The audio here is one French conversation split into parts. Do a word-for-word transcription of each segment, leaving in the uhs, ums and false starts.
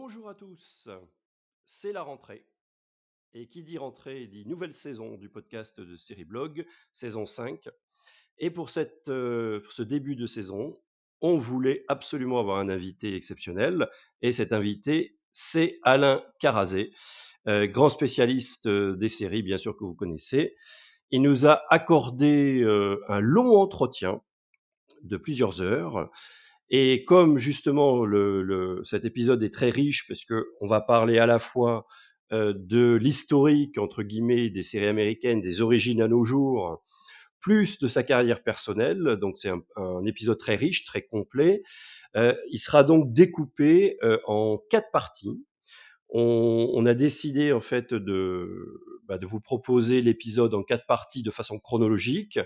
Bonjour à tous, c'est la rentrée. Et qui dit rentrée dit nouvelle saison du podcast de Série Blog, saison cinq. Et pour, cette, euh, pour ce début de saison, on voulait absolument avoir un invité exceptionnel. Et cet invité, c'est Alain Carrazé, euh, grand spécialiste euh, des séries, bien sûr que vous connaissez. Il nous a accordé euh, un long entretien de plusieurs heures. Et comme justement le, le, cet épisode est très riche, parce que on va parler à la fois euh, de l'historique entre guillemets des séries américaines, des origines à nos jours, plus de sa carrière personnelle, donc c'est un, un épisode très riche, très complet. Euh, il sera donc découpé euh, en quatre parties. On, on a décidé en fait de, bah, de vous proposer l'épisode en quatre parties de façon chronologique.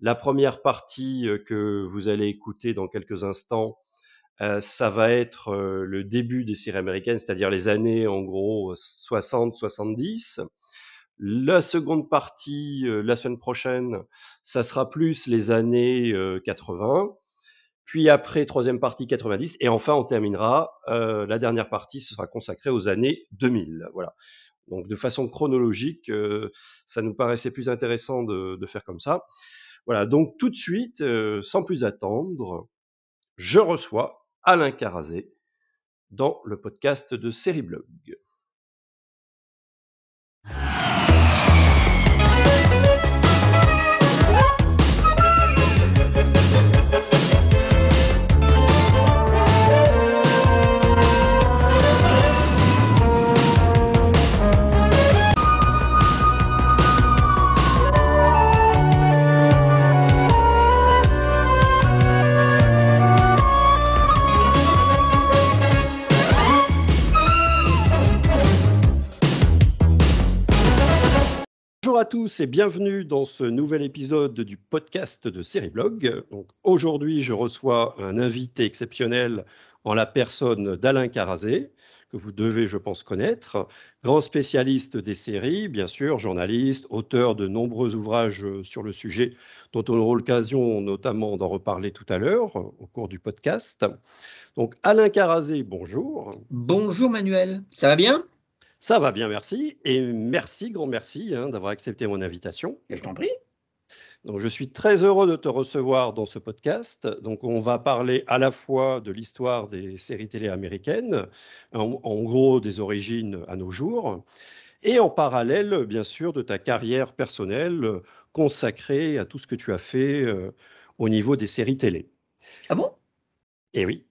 La première partie que vous allez écouter dans quelques instants, euh, ça va être euh, le début des séries américaines, c'est-à-dire les années en gros soixante soixante-dix. La seconde partie, euh, la semaine prochaine, ça sera plus les années euh, quatre-vingts. Puis après, troisième partie, quatre-vingt-dix. Et enfin, on terminera, euh, la dernière partie, ce sera consacrée aux années deux mille. Voilà. Donc de façon chronologique, euh, ça nous paraissait plus intéressant de, de faire comme ça. Voilà, donc tout de suite, euh, sans plus attendre, je reçois Alain Carrazé dans le podcast de Série Blog. Bonjour à tous et bienvenue dans ce nouvel épisode du podcast de Série Blog. Donc aujourd'hui, je reçois un invité exceptionnel en la personne d'Alain Carrazé, que vous devez, je pense, connaître. Grand spécialiste des séries, bien sûr, journaliste, auteur de nombreux ouvrages sur le sujet, dont on aura l'occasion notamment d'en reparler tout à l'heure au cours du podcast. Donc Alain Carrazé, bonjour. Bonjour Manuel, ça va bien ? Ça va bien, merci. Et merci, grand merci hein, d'avoir accepté mon invitation. Je t'en prie. Donc, je suis très heureux de te recevoir dans ce podcast. Donc, on va parler à la fois de l'histoire des séries télé américaines, en, en gros des origines à nos jours, et en parallèle, bien sûr, de ta carrière personnelle consacrée à tout ce que tu as fait euh, au niveau des séries télé. Ah bon ? Eh oui.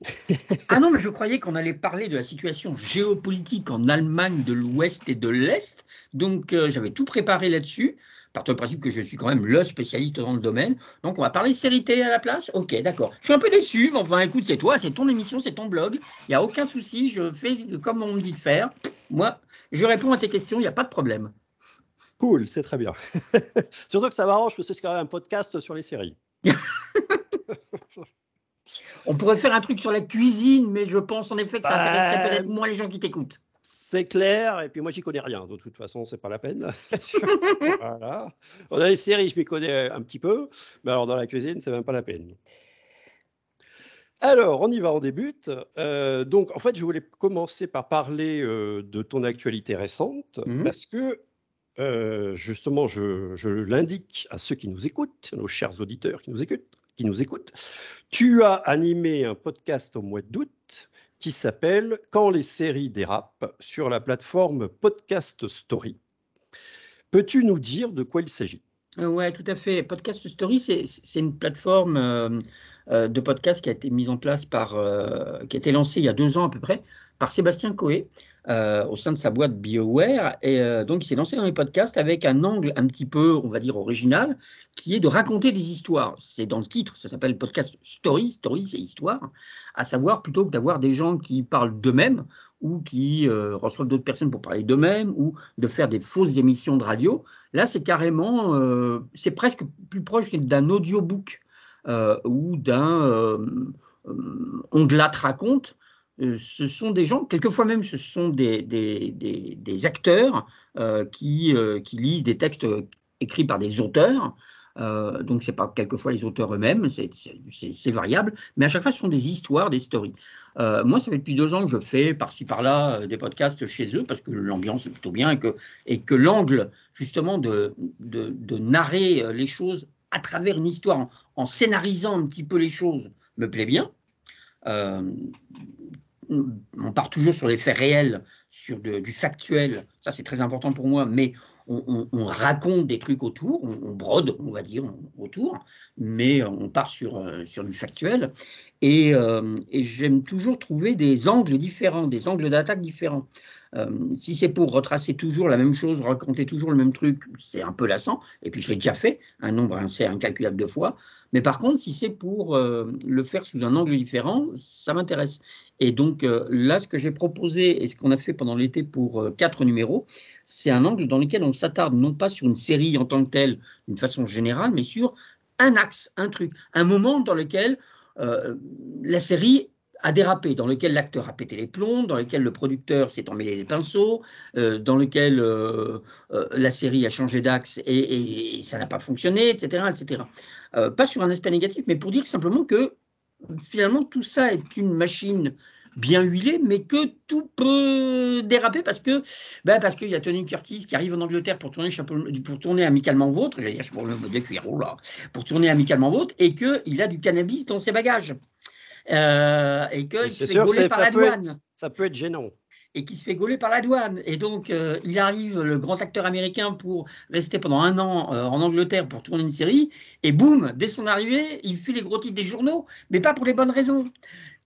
Ah non, mais je croyais qu'on allait parler de la situation géopolitique en Allemagne de l'Ouest et de l'Est. Donc, euh, j'avais tout préparé là-dessus, partant du principe que je suis quand même le spécialiste dans le domaine. Donc, on va parler de séries télé à la place. Ok, d'accord. Je suis un peu déçu, mais enfin, écoute, c'est toi, c'est ton émission, c'est ton blog. Il n'y a aucun souci, je fais comme on me dit de faire. Moi, je réponds à tes questions, il n'y a pas de problème. Cool, c'est très bien. Surtout que ça m'arrange, parce que c'est quand même un podcast sur les séries. On pourrait faire un truc sur la cuisine, mais je pense en effet que ça intéresserait peut-être moins les gens qui t'écoutent. C'est clair, et puis moi, j'y connais rien. De toute façon, c'est pas la peine. Voilà. On a les séries, je m'y connais un petit peu, mais alors dans la cuisine, c'est même pas la peine. Alors, on y va, on débute. Euh, donc, en fait, je voulais commencer par parler euh, de ton actualité récente, mmh. parce que euh, justement, je, je l'indique à ceux qui nous écoutent, nos chers auditeurs qui nous écoutent, qui nous écoutent. Tu as animé un podcast au mois d'août qui s'appelle « Quand les séries dérapent » sur la plateforme Podcast Story. Peux-tu nous dire de quoi il s'agit ? Oui, tout à fait. Podcast Story, c'est, c'est une plateforme euh, euh, de podcast qui a été mise en place par, euh, qui a été lancée il y a deux ans à peu près, par Sébastien Coet, euh, au sein de sa boîte BioWare. Et euh, donc, il s'est lancé dans les podcasts avec un angle un petit peu, on va dire, original, qui est de raconter des histoires. C'est dans le titre, ça s'appelle Podcast Story. Story, c'est histoire. À savoir, plutôt que d'avoir des gens qui parlent d'eux-mêmes ou qui euh, reçoivent d'autres personnes pour parler d'eux-mêmes ou de faire des fausses émissions de radio, là, c'est carrément, euh, c'est presque plus proche d'un audiobook euh, ou d'un euh, euh, on de là te raconte. Euh, ce sont des gens, quelquefois même ce sont des, des, des, des acteurs euh, qui, euh, qui lisent des textes écrits par des auteurs Euh, donc, c'est pas quelquefois les auteurs eux-mêmes, c'est variable, mais à chaque fois, ce sont des histoires, des stories. Euh, moi, ça fait depuis deux ans que je fais par-ci par-là euh, des podcasts chez eux parce que l'ambiance est plutôt bien et que, et que l'angle, justement, de, de, de narrer les choses à travers une histoire, en, en scénarisant un petit peu les choses, me plaît bien. Euh, on part toujours sur les faits réels, sur de, du factuel, ça c'est très important pour moi, mais on, on, on raconte des trucs autour, on, on brode, on va dire, on, autour, mais on part sur, euh, sur du factuel, et, euh, et j'aime toujours trouver des angles différents, des angles d'attaque différents. Euh, si c'est pour retracer toujours la même chose, raconter toujours le même truc, c'est un peu lassant, et puis je l'ai déjà fait, un nombre incalculable de fois, mais par contre, si c'est pour euh, le faire sous un angle différent, ça m'intéresse. Et donc euh, là, ce que j'ai proposé, et ce qu'on a fait pendant l'été pour euh, quatre numéros, c'est un angle dans lequel on s'attarde non pas sur une série en tant que telle, d'une façon générale, mais sur un axe, un truc, un moment dans lequel euh, la série a dérapé, dans lequel l'acteur a pété les plombs, dans lequel le producteur s'est emmêlé les pinceaux, euh, dans lequel euh, euh, la série a changé d'axe et, et, et ça n'a pas fonctionné, et cetera, et cetera. Euh, pas sur un aspect négatif, mais pour dire simplement que finalement tout ça est une machine bien huilée, mais que tout peut déraper parce que ben parce qu'il y a Tony Curtis qui arrive en Angleterre pour tourner pour tourner Amicalement Vôtre, j'allais dire je pour le mode de cuir, oh là, pour tourner Amicalement Vôtre, et que il a du cannabis dans ses bagages. Euh, et qu'il se fait gauler par la douane. Ça peut être gênant. Et qui se fait gauler par la douane. Et donc, euh, il arrive, le grand acteur américain, pour rester pendant un an euh, en Angleterre pour tourner une série. Et boum, dès son arrivée, il fuit les gros titres des journaux, mais pas pour les bonnes raisons.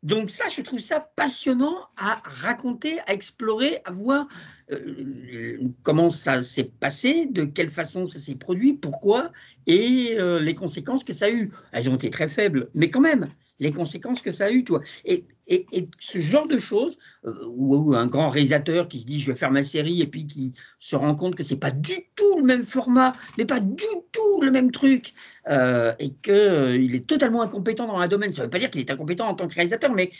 Donc ça, je trouve ça passionnant à raconter, à explorer, à voir euh, comment ça s'est passé, de quelle façon ça s'est produit, pourquoi, et euh, les conséquences que ça a eues. Elles ont été très faibles, mais quand même. Les conséquences que ça a eu, toi. Et, et, et ce genre de choses, euh, ou un grand réalisateur qui se dit je vais faire ma série et puis qui se rend compte que c'est pas du tout le même format, mais pas du tout le même truc, euh, et qu'il euh, est totalement incompétent dans un domaine. Ça ne veut pas dire qu'il est incompétent en tant que réalisateur, mais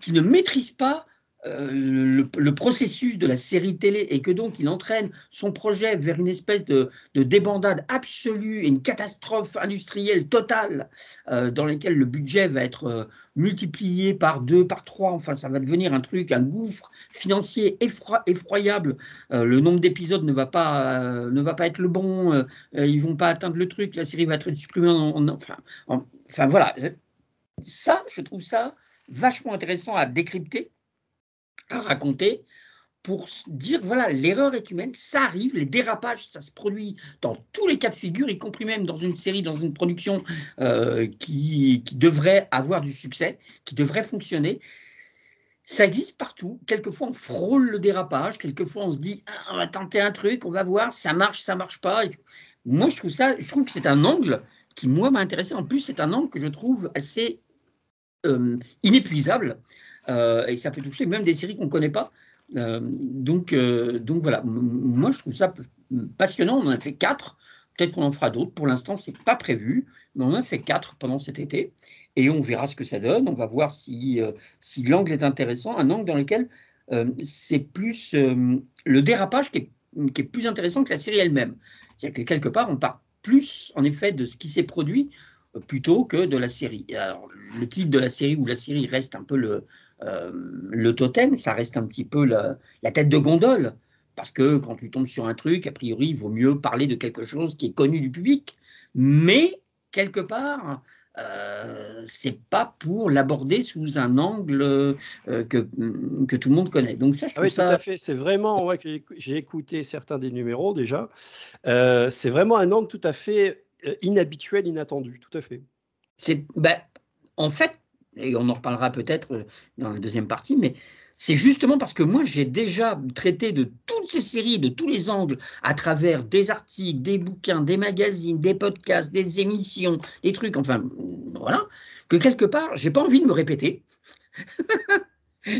qu'il ne maîtrise pas euh, le, le processus de la série télé et que donc il entraîne son projet vers une espèce de, de débandade absolue et une catastrophe industrielle totale euh, dans laquelle le budget va être euh, multiplié par deux, par trois, enfin ça va devenir un truc, un gouffre financier effroy- effroyable, euh, le nombre d'épisodes ne va pas euh, ne va pas être le bon, euh, euh, ils vont pas atteindre le truc, la série va être supprimée en, en, enfin, en, enfin voilà, ça je trouve ça vachement intéressant à décrypter, à raconter, pour dire, voilà, l'erreur est humaine, ça arrive, les dérapages, ça se produit dans tous les cas de figure, y compris même dans une série, dans une production euh, qui, qui devrait avoir du succès, qui devrait fonctionner. Ça existe partout. Quelquefois, on frôle le dérapage, quelquefois, on se dit, ah, on va tenter un truc, on va voir, ça marche, ça marche pas. Et moi, je trouve ça, je trouve que c'est un angle qui, moi, m'a intéressé. En plus, c'est un angle que je trouve assez euh, inépuisable. Euh, et ça peut toucher même des séries qu'on ne connaît pas. Euh, donc, euh, donc voilà, moi je trouve ça passionnant. On en a fait quatre, peut-être qu'on en fera d'autres. Pour l'instant, ce n'est pas prévu, mais on en a fait quatre pendant cet été. Et on verra ce que ça donne. On va voir si, euh, si l'angle est intéressant. Un angle dans lequel euh, c'est plus euh, le dérapage qui est, qui est plus intéressant que la série elle-même. C'est-à-dire que quelque part, on part plus en effet de ce qui s'est produit euh, plutôt que de la série. Alors, le titre de la série ou la série reste un peu le. Euh, le totem, ça reste un petit peu la, la tête de gondole, parce que quand tu tombes sur un truc, a priori, il vaut mieux parler de quelque chose qui est connu du public, mais quelque part, euh, c'est pas pour l'aborder sous un angle euh, que, que tout le monde connaît. Donc ça, je trouve ah oui, ça... tout à fait. C'est vraiment, ouais, que j'ai écouté certains des numéros déjà, euh, c'est vraiment un angle tout à fait inhabituel, inattendu, tout à fait. C'est, ben, en fait, et on en reparlera peut-être dans la deuxième partie, mais c'est justement parce que moi, j'ai déjà traité de toutes ces séries, de tous les angles, à travers des articles, des bouquins, des magazines, des podcasts, des émissions, des trucs, enfin, voilà, que quelque part, j'ai pas envie de me répéter.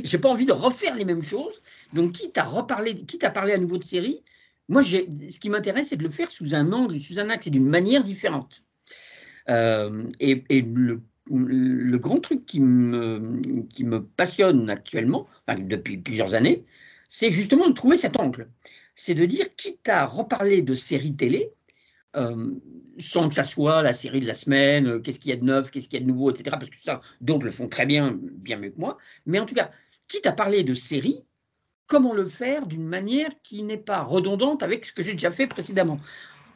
J'ai pas envie de refaire les mêmes choses. Donc, quitte à reparler, quitte à parler à nouveau de séries, moi, j'ai, ce qui m'intéresse, c'est de le faire sous un angle, sous un axe et d'une manière différente. Euh, et, et le Le grand truc qui me, qui me passionne actuellement, enfin depuis plusieurs années, c'est justement de trouver cet angle. C'est de dire, quitte à reparler de séries télé, euh, sans que ça soit la série de la semaine, euh, qu'est-ce qu'il y a de neuf, qu'est-ce qu'il y a de nouveau, et cetera. Parce que ça, d'autres le font très bien, bien mieux que moi. Mais en tout cas, quitte à parler de série, comment le faire d'une manière qui n'est pas redondante avec ce que j'ai déjà fait précédemment.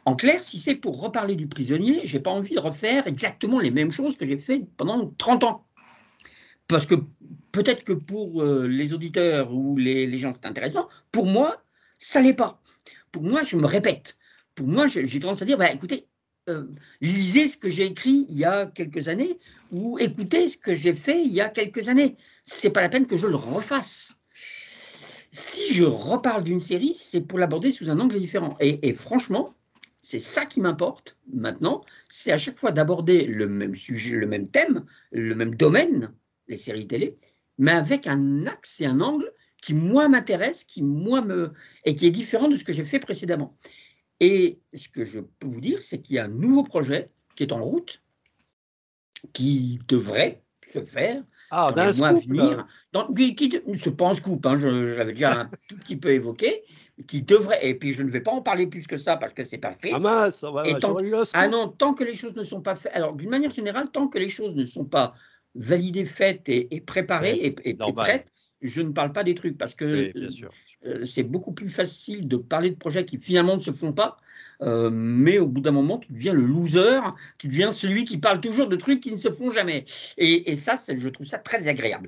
En clair, si c'est pour reparler du prisonnier, je n'ai pas envie de refaire exactement les mêmes choses que j'ai fait pendant trente ans. Parce que peut-être que pour euh, les auditeurs ou les, les gens, c'est intéressant. Pour moi, ça l'est pas. Pour moi, je me répète. Pour moi, j'ai tendance à dire, bah, écoutez, euh, lisez ce que j'ai écrit il y a quelques années ou écoutez ce que j'ai fait il y a quelques années. C'est pas la peine que je le refasse. Si je reparle d'une série, c'est pour l'aborder sous un angle différent. Et, et franchement, c'est ça qui m'importe maintenant. C'est à chaque fois d'aborder le même sujet, le même thème, le même domaine, les séries télé, mais avec un axe et un angle qui, moi, m'intéresse, qui, moi, me... et qui est différent de ce que j'ai fait précédemment. Et ce que je peux vous dire, c'est qu'il y a un nouveau projet qui est en route, qui devrait se faire ah, dans les mois à venir, dans... qui ne se pense coupe, hein, je, je l'avais déjà un tout petit peu évoqué, qui devrait, et puis je ne vais pas en parler plus que ça parce que c'est pas fait. Ah mince, on va, on va, tant... ah non, tant que les choses ne sont pas faites, alors d'une manière générale, tant que les choses ne sont pas validées, faites et, et préparées ouais, et, et, et prêtes, je ne parle pas des trucs parce que oui, euh, c'est beaucoup plus facile de parler de projets qui finalement ne se font pas, euh, mais au bout d'un moment, tu deviens le loser, tu deviens celui qui parle toujours de trucs qui ne se font jamais. Et, et ça, je trouve ça très agréable.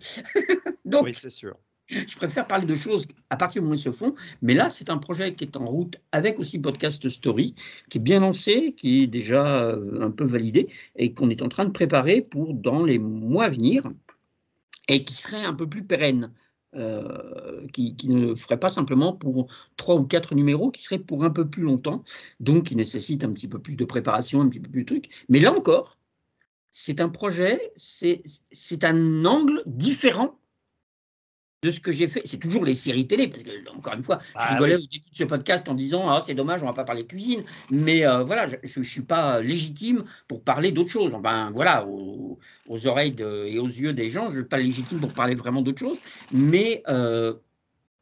Donc, oui, c'est sûr. Je préfère parler de choses à partir du moment où elles se font, mais là, c'est un projet qui est en route avec aussi Podcast Story, qui est bien lancé, qui est déjà un peu validé et qu'on est en train de préparer pour dans les mois à venir. Et qui serait un peu plus pérenne, euh, qui, qui ne ferait pas simplement pour trois ou quatre numéros, qui serait pour un peu plus longtemps, donc qui nécessite un petit peu plus de préparation, un petit peu plus de trucs. Mais là encore, c'est un projet, c'est, c'est un angle différent de ce que j'ai fait. C'est toujours les séries télé, parce que, encore une fois, ah, je rigolais oui. au début de ce podcast en disant « Ah, c'est dommage, on ne va pas parler cuisine », mais euh, voilà, je ne suis pas légitime pour parler d'autre chose. Ben voilà, aux, aux oreilles de, et aux yeux des gens, je ne suis pas légitime pour parler vraiment d'autre chose, mais euh,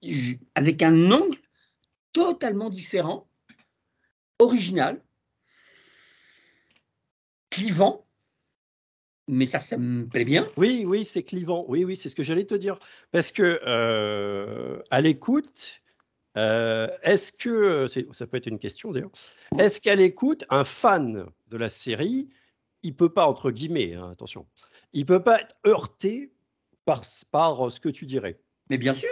je, avec un angle totalement différent, original, clivant. Mais ça, ça me plaît bien. Oui, oui, c'est clivant. Oui, oui, c'est ce que j'allais te dire. Parce que, euh, à l'écoute, euh, est-ce que, ça peut être une question d'ailleurs, est-ce qu'à l'écoute, un fan de la série, il ne peut pas, entre guillemets, hein, attention, il ne peut pas être heurté par, par ce que tu dirais? Mais bien sûr.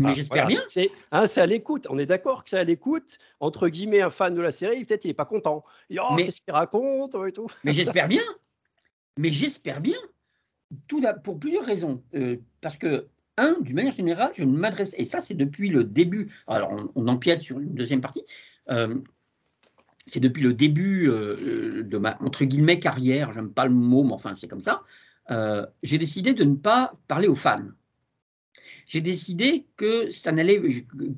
Mais ah, j'espère voilà, bien. C'est, hein, c'est à l'écoute, on est d'accord que c'est à l'écoute, entre guillemets, un fan de la série, peut-être il n'est pas content. Il dit, oh, mais, qu'est-ce qu'il raconte et tout. Mais j'espère bien. Mais j'espère bien, tout pour plusieurs raisons. Euh, parce que, un, d'une manière générale, je ne m'adresse... Et ça, c'est depuis le début... Alors, on, on empiète sur une deuxième partie. Euh, c'est depuis le début euh, de ma, entre guillemets, carrière. J'aime pas le mot, mais enfin, c'est comme ça. Euh, j'ai décidé de ne pas parler aux fans. J'ai décidé que, ça n'allait,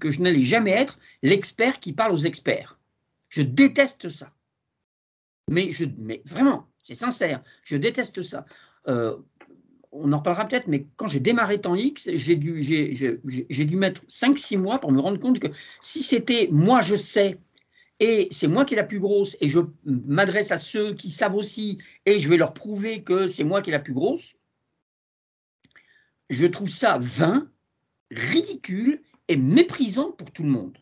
que je n'allais jamais être l'expert qui parle aux experts. Je déteste ça. Mais, je, mais vraiment... C'est sincère, je déteste ça. Euh, on en reparlera peut-être, mais quand j'ai démarré Temps X, j'ai dû, j'ai, j'ai, j'ai dû mettre cinq six mois pour me rendre compte que si c'était « moi, je sais » et c'est moi qui est la plus grosse et je m'adresse à ceux qui savent aussi et je vais leur prouver que c'est moi qui est la plus grosse, je trouve ça vain, ridicule et méprisant pour tout le monde.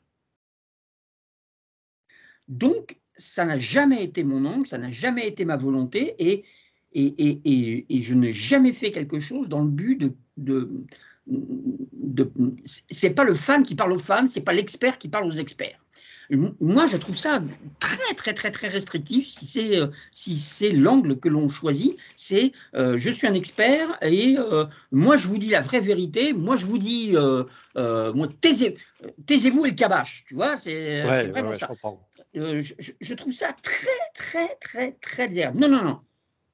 Donc, ça n'a jamais été mon angle, ça n'a jamais été ma volonté et, et, et, et, et je n'ai jamais fait quelque chose dans le but de... de, de c'est pas le fan qui parle aux fans, c'est pas l'expert qui parle aux experts. Moi, je trouve ça très, très, très, très restrictif si c'est, si c'est l'angle que l'on choisit. C'est euh, je suis un expert et euh, moi, je vous dis la vraie vérité. Moi, je vous dis, euh, euh, moi, taisez, taisez-vous et le cabache. Tu vois, c'est, ouais, c'est vraiment ouais, ouais, ça. Je, euh, je, je trouve ça très, très, très, très désagréable. Non, non, non.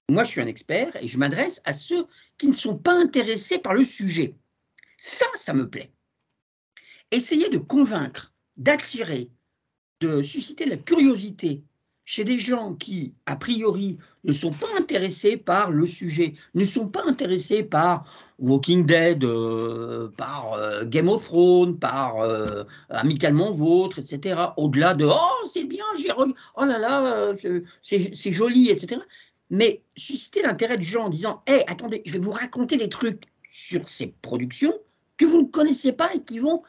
Moi, je suis un expert et je m'adresse à ceux qui ne sont pas intéressés par le sujet. Ça, ça me plaît. Essayer de convaincre, d'attirer, de susciter la curiosité chez des gens qui, a priori, ne sont pas intéressés par le sujet, ne sont pas intéressés par Walking Dead, euh, par euh, Game of Thrones, par euh, Amicalement Vôtre, et cetera, au-delà de « Oh, c'est bien, j'ai re... oh là là, c'est, c'est joli, et cetera » Mais susciter l'intérêt du genre en disant « Hey, attendez, je vais vous raconter des trucs sur ces productions que vous ne connaissez pas et qui vont… »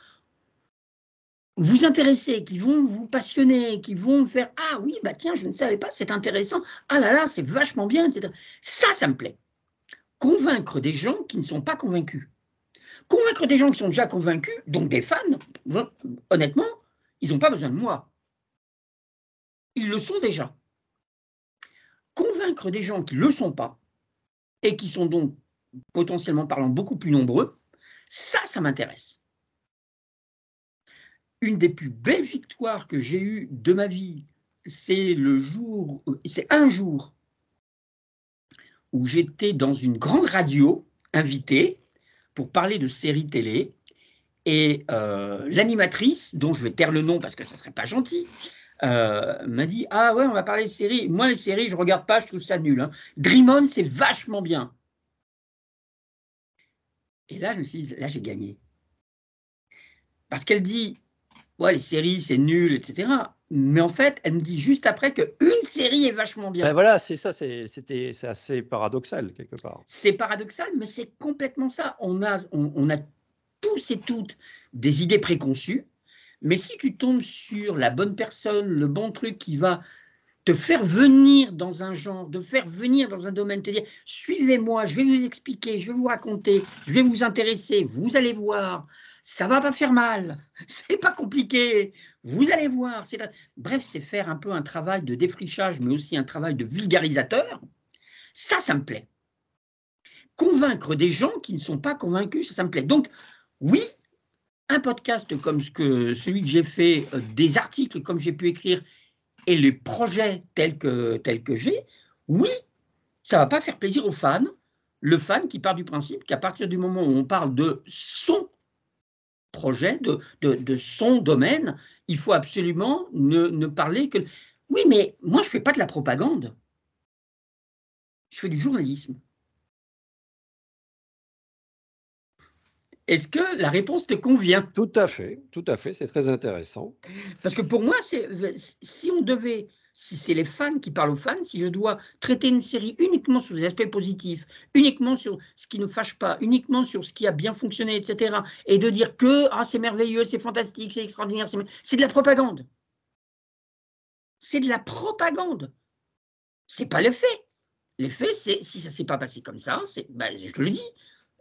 vous intéresser, qui vont vous passionner, qui vont faire « Ah oui, bah tiens, je ne savais pas, c'est intéressant, ah là là, c'est vachement bien, et cetera » Ça, ça me plaît. Convaincre des gens qui ne sont pas convaincus. Convaincre des gens qui sont déjà convaincus, donc des fans, honnêtement, ils n'ont pas besoin de moi. Ils le sont déjà. Convaincre des gens qui ne le sont pas, et qui sont donc, potentiellement parlant, beaucoup plus nombreux, ça, ça m'intéresse. Une des plus belles victoires que j'ai eues de ma vie, c'est le jour, c'est un jour où j'étais dans une grande radio invitée pour parler de séries télé et euh, l'animatrice, dont je vais taire le nom parce que ça serait pas gentil, euh, m'a dit « Ah ouais, on va parler de séries. Moi, les séries, je regarde pas, je trouve ça nul. Hein. Dream On, c'est vachement bien. » Et là, je me suis dit « Là, j'ai gagné. » Parce qu'elle dit ouais, les séries, c'est nul, et cetera. Mais en fait, elle me dit juste après qu'une série est vachement bien. Ben voilà, c'est ça, c'est, c'était, c'est assez paradoxal, quelque part. C'est paradoxal, mais c'est complètement ça. On a, on, on a tous et toutes des idées préconçues, mais si tu tombes sur la bonne personne, le bon truc qui va te faire venir dans un genre, te faire venir dans un domaine, te dire « Suivez-moi, je vais vous expliquer, je vais vous raconter, je vais vous intéresser, vous allez voir ». Ça va pas faire mal, c'est pas compliqué, vous allez voir. C'est... Bref, c'est faire un peu un travail de défrichage, mais aussi un travail de vulgarisateur. Ça, ça me plaît. Convaincre des gens qui ne sont pas convaincus, ça, ça me plaît. Donc, oui, un podcast comme ce que, celui que j'ai fait, euh, des articles comme j'ai pu écrire, et les projets tels que, tels que j'ai, oui, ça va pas faire plaisir aux fans. Le fan qui part du principe qu'à partir du moment où on parle de son projet, de, de, de son domaine, il faut absolument ne, ne parler que... Oui, mais moi, je ne fais pas de la propagande. Je fais du journalisme. Est-ce que la réponse te convient? Tout à fait, tout à fait, c'est très intéressant. Parce que pour moi, c'est, si on devait... Si c'est les fans qui parlent aux fans, si je dois traiter une série uniquement sur les aspects positifs, uniquement sur ce qui ne fâche pas, uniquement sur ce qui a bien fonctionné, et cetera, et de dire que ah, c'est merveilleux, c'est fantastique, c'est extraordinaire, c'est... c'est de la propagande. C'est de la propagande. C'est pas les faits. Les faits, c'est si ça s'est pas passé comme ça, c'est, ben, je te le dis.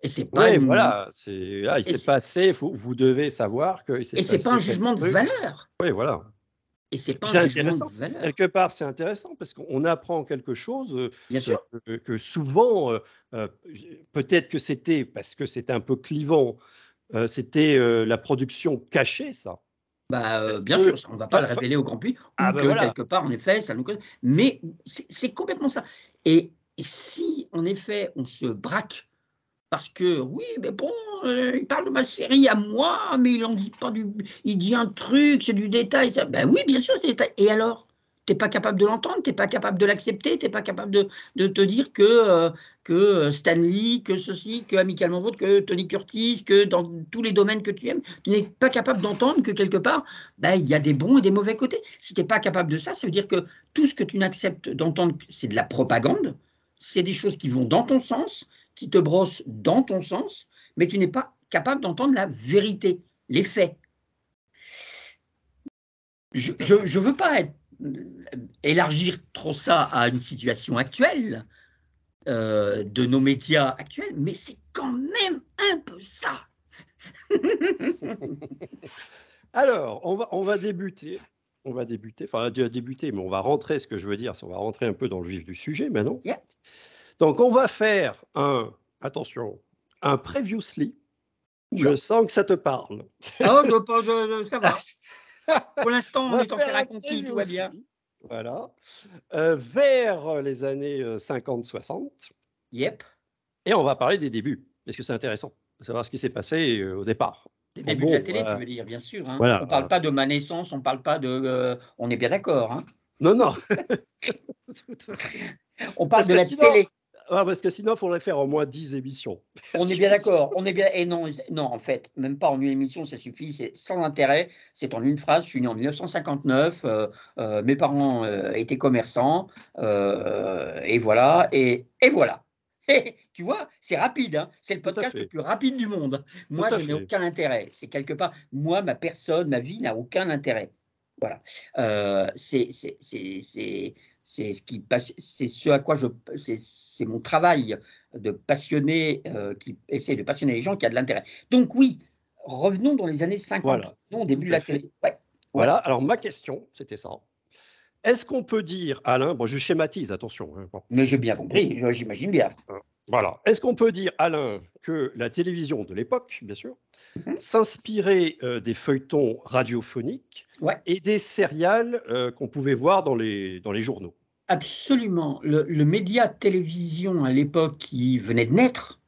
Et c'est pas. Oui, une... voilà. C'est, là, il et s'est c'est... passé. Faut, vous devez savoir que. Et c'est pas un jugement de truc. valeur. Oui, voilà. Et c'est pas c'est intéressant. Quelque part, c'est intéressant parce qu'on apprend quelque chose Bien sûr. Que, que souvent, euh, peut-être que c'était, parce que c'était un peu clivant, euh, c'était euh, la production cachée, ça. Bah, euh, bien que, sûr, on ne va pas le révéler au grand public, ah, ou bah, que voilà. quelque part, en effet, ça nous connaît. Mais c'est, c'est complètement ça. Et, et si, en effet, on se braque parce que, oui, mais bon, euh, il parle de ma série à moi, mais il n'en dit pas du... Il dit un truc, c'est du détail. Ça. Ben oui, bien sûr, c'est du détail. Et alors? T'es pas capable de l'entendre, t'es pas capable de l'accepter, t'es pas capable de, de te dire que, euh, que Stanley, que ceci, que Amicalement Vôtre, que Tony Curtis, que dans tous les domaines que tu aimes, tu n'es pas capable d'entendre que quelque part, ben, il y a des bons et des mauvais côtés. Si t'es pas capable de ça, ça veut dire que tout ce que tu n'acceptes d'entendre, c'est de la propagande, c'est des choses qui vont dans ton sens, qui te brosse dans ton sens, mais tu n'es pas capable d'entendre la vérité, les faits. Je ne veux pas être, élargir trop ça à une situation actuelle, euh, de nos médias actuels, mais c'est quand même un peu ça. Alors, on va, on va débuter. On va débuter, enfin, on va débuter, mais on va rentrer, ce que je veux dire, on va rentrer un peu dans le vif du sujet maintenant. Yeah. Donc, on va faire un, attention, un previously. Oula. Je sens que ça te parle. Ah, oh, je, je, ça va. Pour l'instant, on, on est en Ferraconti, tout va bien. Voilà. Euh, vers les années cinquante soixante. Yep. Et on va parler des débuts, parce que c'est intéressant de savoir ce qui s'est passé au départ. Des débuts bon, de la télé, euh, tu veux dire, bien sûr. Hein. Voilà, on ne parle euh, pas de ma naissance, on ne parle pas de... Euh, on est bien d'accord, hein. Non, non. On parle de la sinon, télé. Ah, parce que sinon, il faudrait faire au moins dix émissions. On est bien d'accord. On est bien... Et non, non, en fait, même pas en une émission, ça suffit. C'est sans intérêt. C'est en une phrase. Je suis né en mille neuf cent cinquante-neuf. Euh, euh, mes parents euh, étaient commerçants. Euh, et voilà. Et, et voilà. Et, tu vois, c'est rapide. Hein. C'est le podcast le plus rapide du monde. Moi, je n'ai aucun intérêt. C'est quelque part, moi, ma personne, ma vie n'a aucun intérêt. Voilà. Euh, c'est... c'est, c'est, c'est... C'est ce qui passe, c'est ce à quoi je, c'est, c'est mon travail de passionner, euh, qui essaie de passionner les gens qui a de l'intérêt. Donc oui, revenons dans les années cinquante, voilà. Au début de la télé. Ouais. Voilà. Voilà. Alors ma question, c'était ça. Est-ce qu'on peut dire, Alain, bon, je schématise, attention. Hein, bon. Mais j'ai bien compris, je, j'imagine bien. Voilà. Est-ce qu'on peut dire, Alain, que la télévision de l'époque, bien sûr, mm-hmm. s'inspirait euh, des feuilletons radiophoniques ouais. et des serials euh, qu'on pouvait voir dans les, dans les journaux? Absolument. Le, le média télévision à l'époque qui venait de naître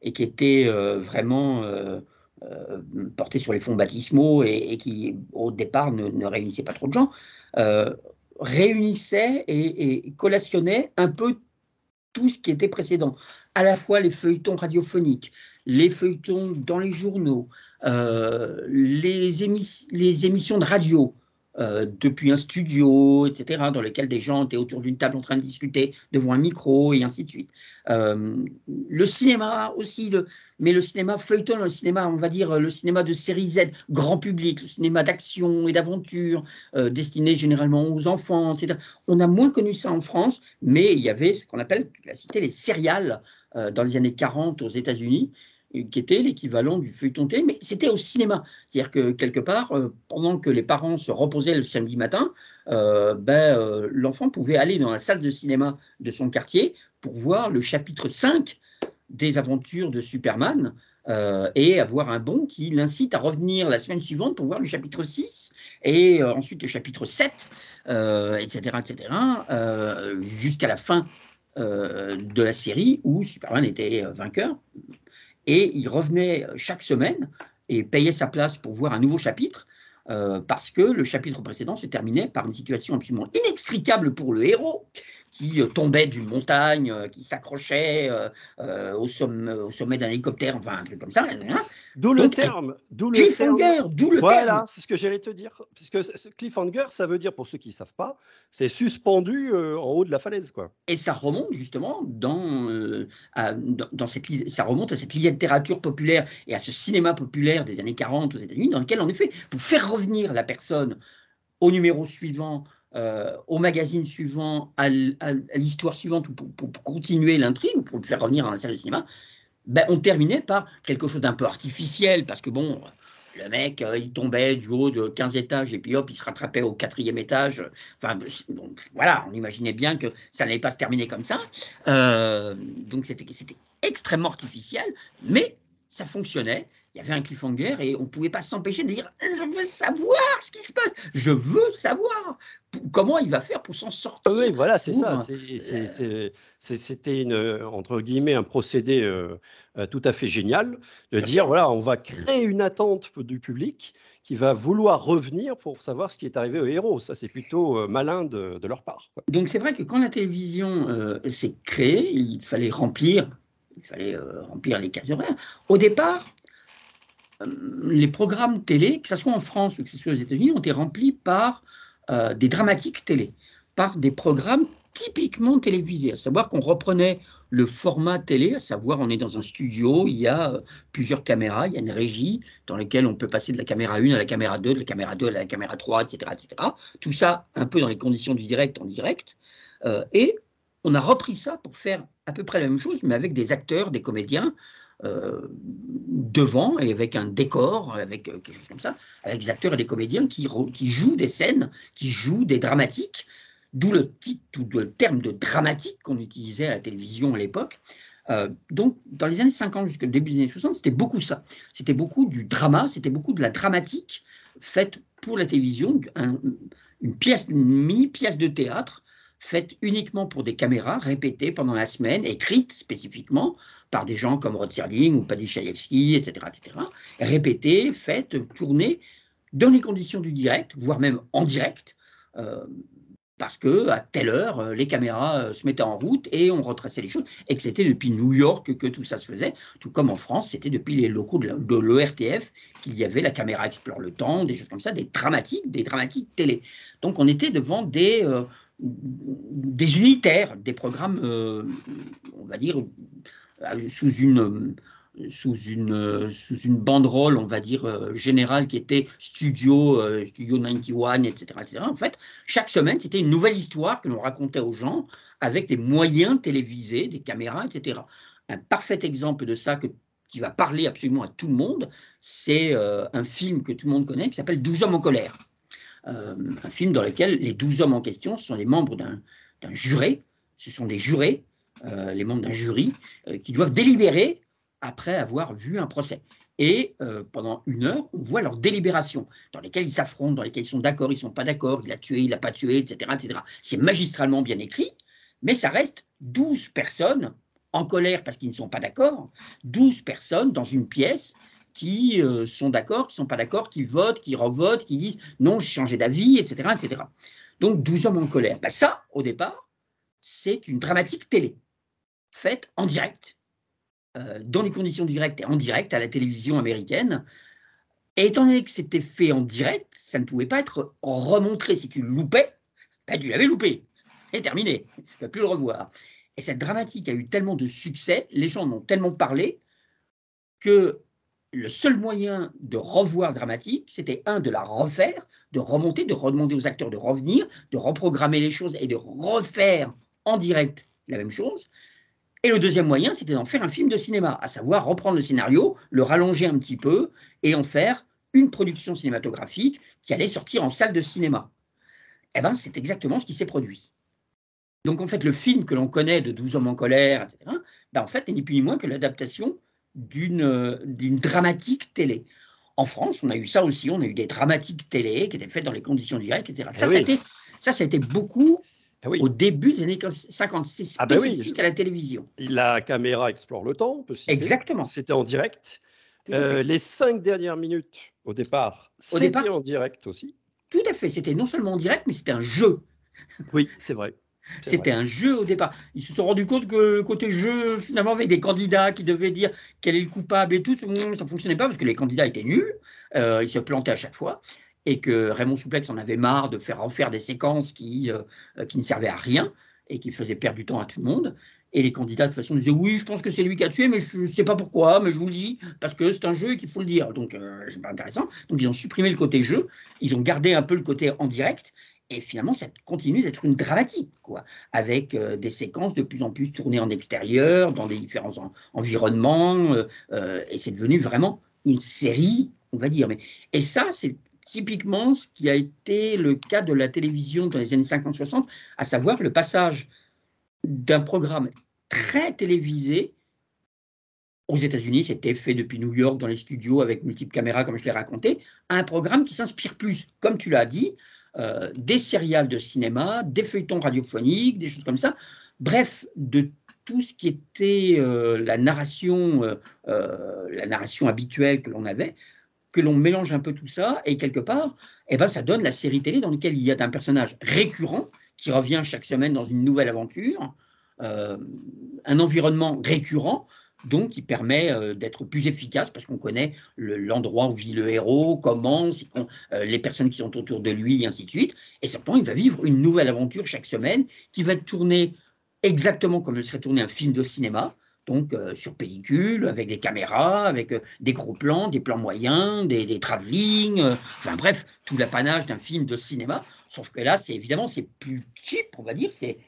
et qui était euh, vraiment euh, euh, porté sur les fonds baptismaux et, et qui, au départ, ne, ne réunissait pas trop de gens, euh, réunissait et, et collationnait un peu tout ce qui était précédent, à la fois les feuilletons radiophoniques, les feuilletons dans les journaux, euh, les, émis- les émissions de radio, euh, depuis un studio, et cetera, dans lesquelles des gens étaient autour d'une table en train de discuter, devant un micro, et ainsi de suite. Euh, le cinéma aussi, le, mais le cinéma feuilleton, le cinéma, on va dire, le cinéma de série Z, grand public, le cinéma d'action et d'aventure, euh, destiné généralement aux enfants, et cetera. On a moins connu ça en France, mais il y avait ce qu'on appelle, tu l'as cité, les serials, euh, dans les années quarante aux États-Unis, qui était l'équivalent du feuilleton télé, mais c'était au cinéma. C'est-à-dire que, quelque part, euh, pendant que les parents se reposaient le samedi matin, euh, ben, euh, l'enfant pouvait aller dans la salle de cinéma de son quartier pour voir le chapitre cinq des aventures de Superman euh, et avoir un bon qui l'incite à revenir la semaine suivante pour voir le chapitre six et euh, ensuite le chapitre sept, euh, et cetera, et cetera, euh, jusqu'à la fin euh, de la série où Superman était euh, vainqueur. Et il revenait chaque semaine et payait sa place pour voir un nouveau chapitre, euh, parce que le chapitre précédent se terminait par une situation absolument inextricable pour le héros, qui euh, tombait d'une montagne, euh, qui s'accrochait euh, euh, au, somm- au sommet d'un hélicoptère, enfin un truc comme ça. Hein. D'où le Donc, terme. D'où le cliffhanger, terme. D'où le voilà, terme. Voilà, c'est ce que j'allais te dire. Puisque cliffhanger, ça veut dire, pour ceux qui ne savent pas, c'est suspendu euh, en haut de la falaise, quoi. Et ça remonte justement dans, euh, à, dans, dans cette, ça remonte à cette littérature populaire et à ce cinéma populaire des années quarante aux États-Unis, dans lequel, en effet, pour faire revenir la personne au numéro suivant, Euh, au magazine suivant, à l'histoire suivante, pour, pour, pour continuer l'intrigue, pour le faire revenir dans la salle de cinéma, ben, on terminait par quelque chose d'un peu artificiel, parce que bon, le mec, euh, il tombait du haut de quinze étages, et puis hop, il se rattrapait au quatrième étage. Enfin, bon, voilà, on imaginait bien que ça n'allait pas se terminer comme ça. Euh, donc, c'était, c'était extrêmement artificiel, mais ça fonctionnait. Il y avait un cliffhanger et on ne pouvait pas s'empêcher de dire « Je veux savoir ce qui se passe, je veux savoir comment il va faire pour s'en sortir. » Oui, voilà, c'est ça. C'est, c'est, c'est, c'est, c'était, une, entre guillemets, un procédé euh, euh, tout à fait génial de Bien dire sûr. « Voilà, on va créer une attente du public qui va vouloir revenir pour savoir ce qui est arrivé au héros. » Ça, c'est plutôt euh, malin de, de leur part. Quoi. Donc, c'est vrai que quand la télévision euh, s'est créée, il fallait remplir, il fallait, euh, remplir les cases horaires. Au départ, les programmes télé, que ce soit en France ou que ce soit aux États-Unis, ont été remplis par euh, des dramatiques télé, par des programmes typiquement télévisés, à savoir qu'on reprenait le format télé, à savoir on est dans un studio, il y a plusieurs caméras, il y a une régie dans laquelle on peut passer de la caméra une à la caméra deux, de la caméra deux à la caméra trois, et cetera, et cetera. Tout ça un peu dans les conditions du direct en direct, euh, et on a repris ça pour faire à peu près la même chose, mais avec des acteurs, des comédiens, Euh, devant et avec un décor, avec euh, quelque chose comme ça, avec des acteurs et des comédiens qui, re, qui jouent des scènes, qui jouent des dramatiques, d'où le titre ou le terme de dramatique qu'on utilisait à la télévision à l'époque. Euh, donc, dans les années cinquante jusqu'au début des années soixante, c'était beaucoup ça. C'était beaucoup du drama, c'était beaucoup de la dramatique faite pour la télévision, un, une pièce, une mini-pièce de théâtre faite uniquement pour des caméras, répétées pendant la semaine, écrites spécifiquement par des gens comme Rod Serling ou Paddy Chayefsky, et cetera, et cetera, répétées, faites, tournées dans les conditions du direct, voire même en direct, euh, parce qu'à telle heure, les caméras se mettaient en route et on retraçait les choses, et que c'était depuis New York que tout ça se faisait, tout comme en France, c'était depuis les locaux de l'O R T F qu'il y avait La Caméra Explore le Temps, des choses comme ça, des dramatiques, des dramatiques télé. Donc on était devant des, euh, des unitaires, des programmes, euh, on va dire, sous une... Sous une, sous une banderole, on va dire, euh, générale, qui était Studio, euh, Studio quatre-vingt-un, et cetera, et cetera. En fait, chaque semaine, c'était une nouvelle histoire que l'on racontait aux gens avec des moyens télévisés, des caméras, et cetera. Un parfait exemple de ça que, qui va parler absolument à tout le monde, c'est euh, un film que tout le monde connaît qui s'appelle « Douze hommes en colère euh, ». Un film dans lequel les douze hommes en question sont les membres d'un juré, ce sont des jurés, euh, les membres d'un jury, euh, qui doivent délibérer après avoir vu un procès. Et euh, pendant une heure, on voit leurs délibérations, dans lesquelles ils s'affrontent, dans lesquelles ils sont d'accord, ils ne sont pas d'accord, il a tué, il n'a pas tué, et cetera, et cetera. C'est magistralement bien écrit, mais ça reste douze personnes en colère parce qu'ils ne sont pas d'accord, douze personnes dans une pièce qui euh, sont d'accord, qui ne sont pas d'accord, qui votent, qui revotent, qui disent « non, j'ai changé d'avis », et cetera, et cetera. Donc, douze hommes en colère. Ben ça, au départ, c'est une dramatique télé, faite en direct, dans les conditions directes et en direct à la télévision américaine. Et étant donné que c'était fait en direct, ça ne pouvait pas être remontré. Si tu le loupais, ben tu l'avais loupé. C'est terminé. Tu ne vas plus le revoir. Et cette dramatique a eu tellement de succès, les gens en ont tellement parlé, que le seul moyen de revoir dramatique, c'était un, de la refaire, de remonter, de redemander aux acteurs de revenir, de reprogrammer les choses et de refaire en direct la même chose. Et le deuxième moyen, c'était d'en faire un film de cinéma, à savoir reprendre le scénario, le rallonger un petit peu et en faire une production cinématographique qui allait sortir en salle de cinéma. Eh bien, c'est exactement ce qui s'est produit. Donc, en fait, le film que l'on connaît de douze hommes en colère, et cetera, ben, en fait, n'est ni plus ni moins que l'adaptation d'une d'une dramatique télé. En France, on a eu ça aussi, on a eu des dramatiques télé qui étaient faites dans les conditions directes, et cetera. Ça, oui. ça, a été, ça, ça a été beaucoup... Ah oui. Au début des années cinquante-six, ah bah spécifique oui. à la télévision. La caméra explore le temps, on peut citer. Exactement. C'était en direct. Euh, les cinq dernières minutes, au départ, c'était en direct aussi. Tout à fait. C'était non seulement en direct, mais c'était un jeu. Oui, c'est vrai. C'était un jeu au départ. Ils se sont rendus compte que le côté jeu, finalement, avec des candidats qui devaient dire quel est le coupable et tout, ça ne fonctionnait pas parce que les candidats étaient nuls. Euh, ils se plantaient à chaque fois. Et que Raymond Souplex en avait marre de faire refaire des séquences qui, euh, qui ne servaient à rien et qui faisaient perdre du temps à tout le monde. Et les candidats, de toute façon, disaient « oui, je pense que c'est lui qui a tué, mais je ne sais pas pourquoi, mais je vous le dis, parce que c'est un jeu et qu'il faut le dire. » Donc, euh, c'est pas intéressant. Donc, ils ont supprimé le côté jeu, ils ont gardé un peu le côté en direct, et finalement, ça continue d'être une dramatique, quoi, avec euh, des séquences de plus en plus tournées en extérieur, dans des différents en environnements, euh, euh, et c'est devenu vraiment une série, on va dire. Mais, et ça, c'est... typiquement ce qui a été le cas de la télévision dans les années cinquante soixante, à savoir le passage d'un programme très télévisé. Aux États-Unis, c'était fait depuis New York dans les studios avec multiples caméras, comme je l'ai raconté, à un programme qui s'inspire plus, comme tu l'as dit, euh, des serials de cinéma, des feuilletons radiophoniques, des choses comme ça. Bref, de tout ce qui était euh, la narration, euh, euh, la narration habituelle que l'on avait, que l'on mélange un peu tout ça, et quelque part, eh ben, ça donne la série télé dans laquelle il y a un personnage récurrent qui revient chaque semaine dans une nouvelle aventure, euh, un environnement récurrent, donc qui permet euh, d'être plus efficace parce qu'on connaît l'endroit le, où vit le héros, comment, con, euh, les personnes qui sont autour de lui, et ainsi de suite. Et certainement, il va vivre une nouvelle aventure chaque semaine qui va être tournée exactement comme le serait tourné un film de cinéma, donc euh, sur pellicule, avec des caméras, avec euh, des gros plans, des plans moyens, des, des travelling, euh, enfin bref, tout l'apanage d'un film de cinéma, sauf que là, c'est évidemment, c'est plus cheap, on va dire, c'est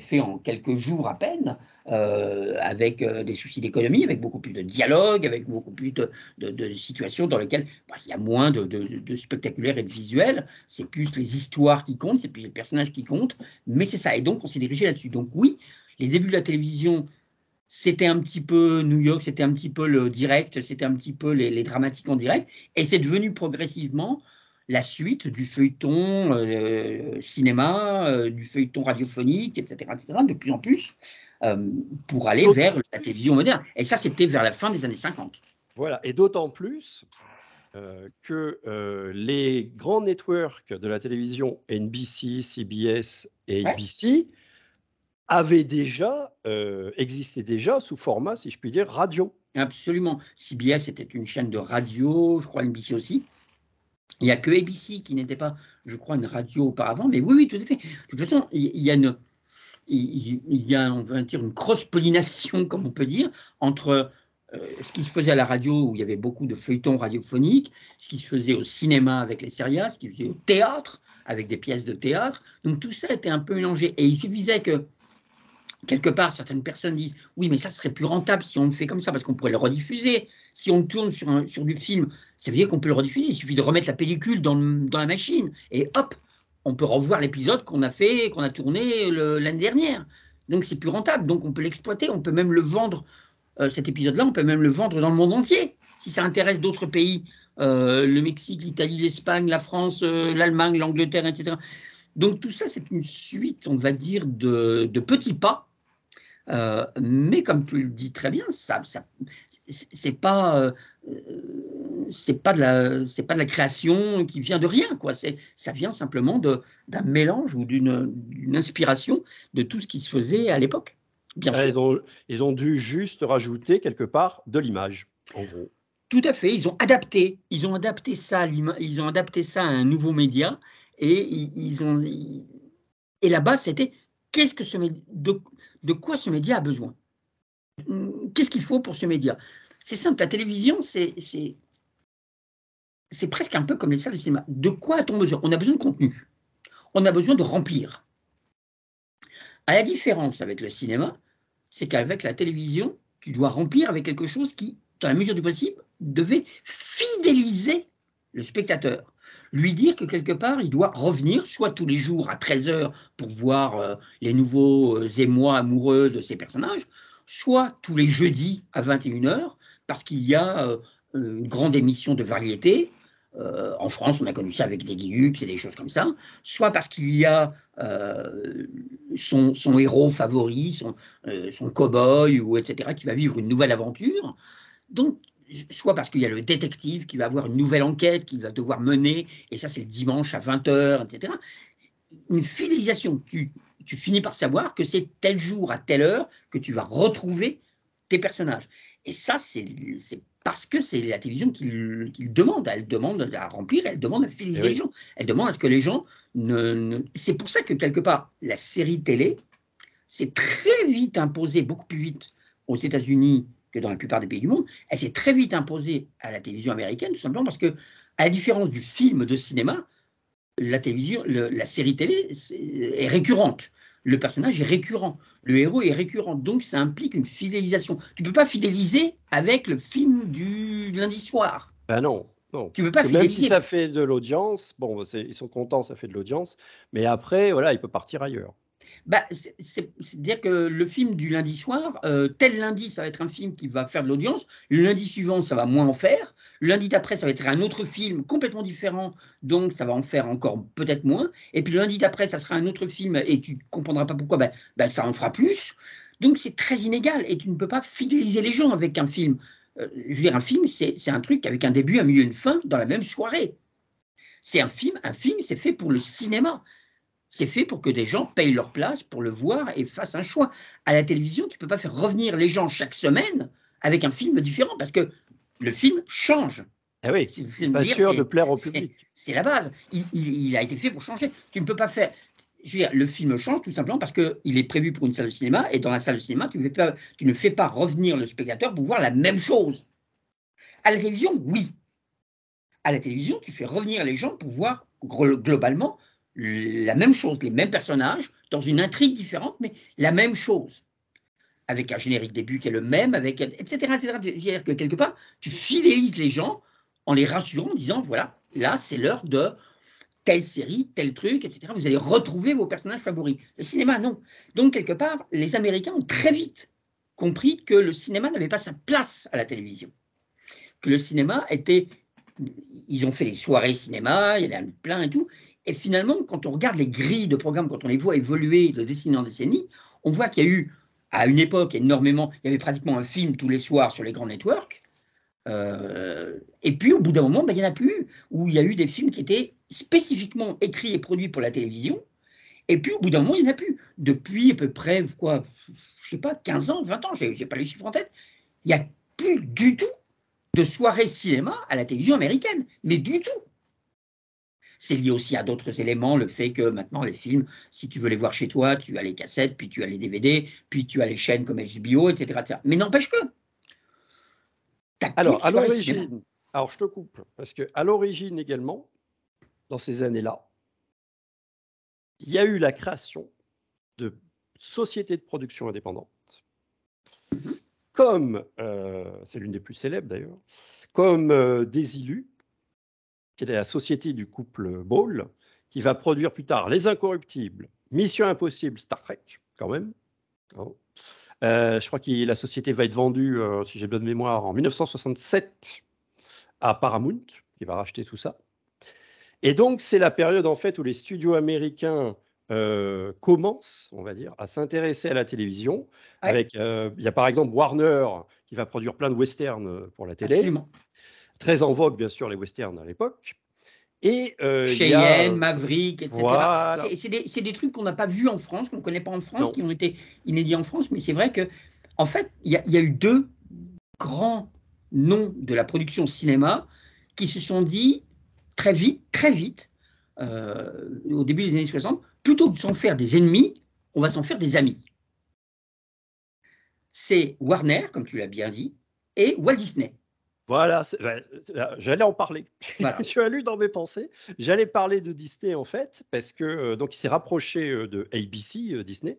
fait en quelques jours à peine, euh, avec euh, des soucis d'économie, avec beaucoup plus de dialogue, avec beaucoup plus de, de, de situations dans lesquelles bah, il y a moins de, de, de spectaculaire et de visuel, c'est plus les histoires qui comptent, c'est plus les personnages qui comptent, mais c'est ça, et donc on s'est dirigé là-dessus. Donc oui, les débuts de la télévision, c'était un petit peu New York, c'était un petit peu le direct, c'était un petit peu les, les dramatiques en direct, et c'est devenu progressivement la suite du feuilleton euh, cinéma, euh, du feuilleton radiophonique, et cetera, et cetera, de plus en plus, euh, pour aller vers la télévision moderne. Et ça, c'était vers la fin des années cinquante. Voilà, et d'autant plus euh, que euh, les grands networks de la télévision, N B C, C B S Et A B C ouais. avait déjà, euh, existait déjà sous format, si je puis dire, radio. Absolument. C B S était une chaîne de radio, je crois N B C aussi. Il n'y a que A B C qui n'était pas, je crois, une radio auparavant, mais oui, oui, tout à fait. De toute façon, il y a une, il y a, on va dire, une cross-pollination, comme on peut dire, entre euh, ce qui se faisait à la radio, où il y avait beaucoup de feuilletons radiophoniques, ce qui se faisait au cinéma avec les sérias, ce qui se faisait au théâtre avec des pièces de théâtre. Donc tout ça était un peu mélangé. Et il suffisait que, quelque part, certaines personnes disent « Oui, mais ça serait plus rentable si on le fait comme ça, parce qu'on pourrait le rediffuser. Si on tourne sur, un, sur du film, ça veut dire qu'on peut le rediffuser. Il suffit de remettre la pellicule dans, le, dans la machine. Et hop, on peut revoir l'épisode qu'on a fait, qu'on a tourné le, l'année dernière. Donc, c'est plus rentable. Donc, on peut l'exploiter. On peut même le vendre, euh, cet épisode-là, on peut même le vendre dans le monde entier. Si ça intéresse d'autres pays, euh, le Mexique, l'Italie, l'Espagne, la France, euh, l'Allemagne, l'Angleterre, et cetera. Donc, tout ça, c'est une suite, on va dire, de, de petits pas. Euh, mais comme tu le dis très bien, ça, ça c'est pas, euh, c'est pas de la, c'est pas de la création qui vient de rien, quoi. C'est, ça vient simplement de, d'un mélange ou d'une, d'une inspiration de tout ce qui se faisait à l'époque. Bien ah, sûr. Ils ont, ils ont dû juste rajouter quelque part de l'image, en gros. Tout à fait. Ils ont adapté, ils ont adapté ça, à ils ont adapté ça à un nouveau média, et ils, ils ont, ils, et là-bas c'était qu'est-ce que ce média, de, de quoi ce média a besoin? Qu'est-ce qu'il faut pour ce média? C'est simple, la télévision, c'est, c'est, c'est presque un peu comme les salles de cinéma. De quoi a-t-on besoin? On a besoin de contenu. On a besoin de remplir. À la différence avec le cinéma, c'est qu'avec la télévision, tu dois remplir avec quelque chose qui, dans la mesure du possible, devait fidéliser le spectateur, lui dire que quelque part, il doit revenir, soit tous les jours à treize heures pour voir euh, les nouveaux euh, émois amoureux de ses personnages, soit tous les jeudis à vingt et une heures, parce qu'il y a euh, une grande émission de variété. Euh, en France, on a connu ça avec des Guilux et des choses comme ça. Soit parce qu'il y a euh, son, son héros favori, son, euh, son cow-boy, ou et cetera, qui va vivre une nouvelle aventure. Donc, soit parce qu'il y a le détective qui va avoir une nouvelle enquête qu'il va devoir mener, et ça c'est le dimanche à vingt heures, et cetera. Une fidélisation. Tu, tu finis par savoir que c'est tel jour à telle heure que tu vas retrouver tes personnages. Et ça, c'est, c'est parce que c'est la télévision qui le demande. Elle demande à remplir, elle demande à fidéliser oui. les gens. Elle demande à ce que les gens ne, ne... C'est pour ça que quelque part, la série télé s'est très vite imposée, beaucoup plus vite aux États-Unis que dans la plupart des pays du monde. Elle s'est très vite imposée à la télévision américaine, tout simplement parce que, à la différence du film de cinéma, la télévision, le, la série télé est récurrente. Le personnage est récurrent. Le héros est récurrent. Donc, ça implique une fidélisation. Tu ne peux pas fidéliser avec le film du lundi soir. Ben non. non. Tu peux pas fidéliser. Même si ça fait de l'audience, bon, c'est, ils sont contents, ça fait de l'audience, mais après, voilà, il peut partir ailleurs. Bah, c'est, c'est, c'est-à-dire que le film du lundi soir, euh, tel lundi, ça va être un film qui va faire de l'audience, le lundi suivant, ça va moins en faire, le lundi d'après, ça va être un autre film complètement différent, donc ça va en faire encore peut-être moins, et puis le lundi d'après, ça sera un autre film, et tu ne comprendras pas pourquoi, bah, bah, ça en fera plus, donc c'est très inégal, et tu ne peux pas fidéliser les gens avec un film. Euh, je veux dire, un film, c'est, c'est un truc avec un début, un milieu, une fin, dans la même soirée. C'est un film, un film, c'est fait pour le cinéma. C'est fait pour que des gens payent leur place pour le voir et fassent un choix. À la télévision, tu ne peux pas faire revenir les gens chaque semaine avec un film différent parce que le film change. Ah oui, c'est, c'est pas dire, sûr c'est, de plaire au public. C'est, c'est la base. Il, il, il a été fait pour changer. Tu ne peux pas faire... Je veux dire, le film change tout simplement parce qu'il est prévu pour une salle de cinéma et dans la salle de cinéma, tu ne fais pas, tu ne fais pas revenir le spectateur pour voir la même chose. À la télévision, oui. À la télévision, tu fais revenir les gens pour voir globalement la même chose, les mêmes personnages, dans une intrigue différente, mais la même chose. Avec un générique début qui est le même, avec, et cetera, et cetera. C'est-à-dire que quelque part, tu fidélises les gens en les rassurant, en disant, voilà, là, c'est l'heure de telle série, tel truc, et cetera. Vous allez retrouver vos personnages favoris. Le cinéma, non. Donc, quelque part, les Américains ont très vite compris que le cinéma n'avait pas sa place à la télévision. Que le cinéma était... Ils ont fait des soirées cinéma, il y en a plein et tout... Et finalement, quand on regarde les grilles de programmes, quand on les voit évoluer de décennie en décennie, on voit qu'il y a eu, à une époque, énormément, il y avait pratiquement un film tous les soirs sur les grands networks. Euh, et puis, au bout d'un moment, ben, il n'y en a plus eu, où il y a eu des films qui étaient spécifiquement écrits et produits pour la télévision. Et puis, au bout d'un moment, il n'y en a plus. Depuis à peu près, quoi, je sais pas, quinze ans, vingt ans, je n'ai pas les chiffres en tête, il n'y a plus du tout de soirée cinéma à la télévision américaine. Mais du tout. C'est lié aussi à d'autres éléments, le fait que maintenant, les films, si tu veux les voir chez toi, tu as les cassettes, puis tu as les D V D, puis tu as les chaînes comme H B O, et cetera et cetera. Mais n'empêche que... Alors, à l'origine, alors je te coupe, parce qu'à l'origine également, dans ces années-là, il y a eu la création de sociétés de production indépendantes, comme, euh, c'est l'une des plus célèbres d'ailleurs, comme euh, Désilus, qui est la société du couple Ball, qui va produire plus tard Les Incorruptibles, Mission Impossible, Star Trek, quand même. Oh. Euh, je crois que la société va être vendue, euh, si j'ai bonne mémoire, en mille neuf cent soixante-sept à Paramount, qui va racheter tout ça. Et donc, c'est la période en fait où les studios américains euh, commencent, on va dire, à s'intéresser à la télévision. Ouais. Avec, euh, il y a par exemple Warner qui va produire plein de westerns pour la télé. Absolument. Très en vogue, bien sûr, les westerns à l'époque. Et euh, Cheyenne, a... Maverick, et cetera. Voilà. C'est, c'est, des, c'est des trucs qu'on n'a pas vus en France, qu'on ne connaît pas en France, non. Qui ont été inédits en France, mais c'est vrai que, en fait, il y, y a eu deux grands noms de la production cinéma qui se sont dit très vite, très vite, euh, au début des années soixante, plutôt que de s'en faire des ennemis, on va s'en faire des amis. C'est Warner, comme tu l'as bien dit, et Walt Disney. Voilà, j'allais en parler. Voilà. Je suis allé dans mes pensées. J'allais parler de Disney, en fait, parce que donc il s'est rapproché de A B C, euh, Disney,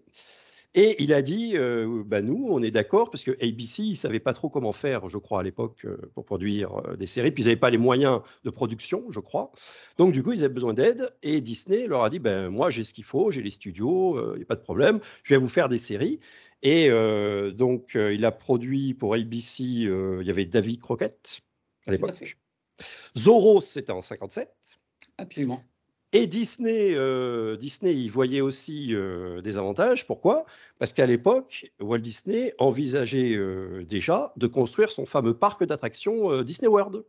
et il a dit euh, bah, nous, on est d'accord, parce que A B C, ils ne savaient pas trop comment faire, je crois, à l'époque, pour produire euh, des séries, puis ils n'avaient pas les moyens de production, je crois. Donc, du coup, ils avaient besoin d'aide, et Disney leur a dit ben, moi, j'ai ce qu'il faut, j'ai les studios, il euh, n'y a pas de problème, je vais vous faire des séries. Et euh, donc, euh, il a produit pour A B C, euh, il y avait David Crockett à l'époque. Zorro, c'était en cinquante-sept. Absolument. Et Disney, euh, Disney il voyait aussi euh, des avantages. Pourquoi ? Parce qu'à l'époque, Walt Disney envisageait euh, déjà de construire son fameux parc d'attractions euh, Disney World.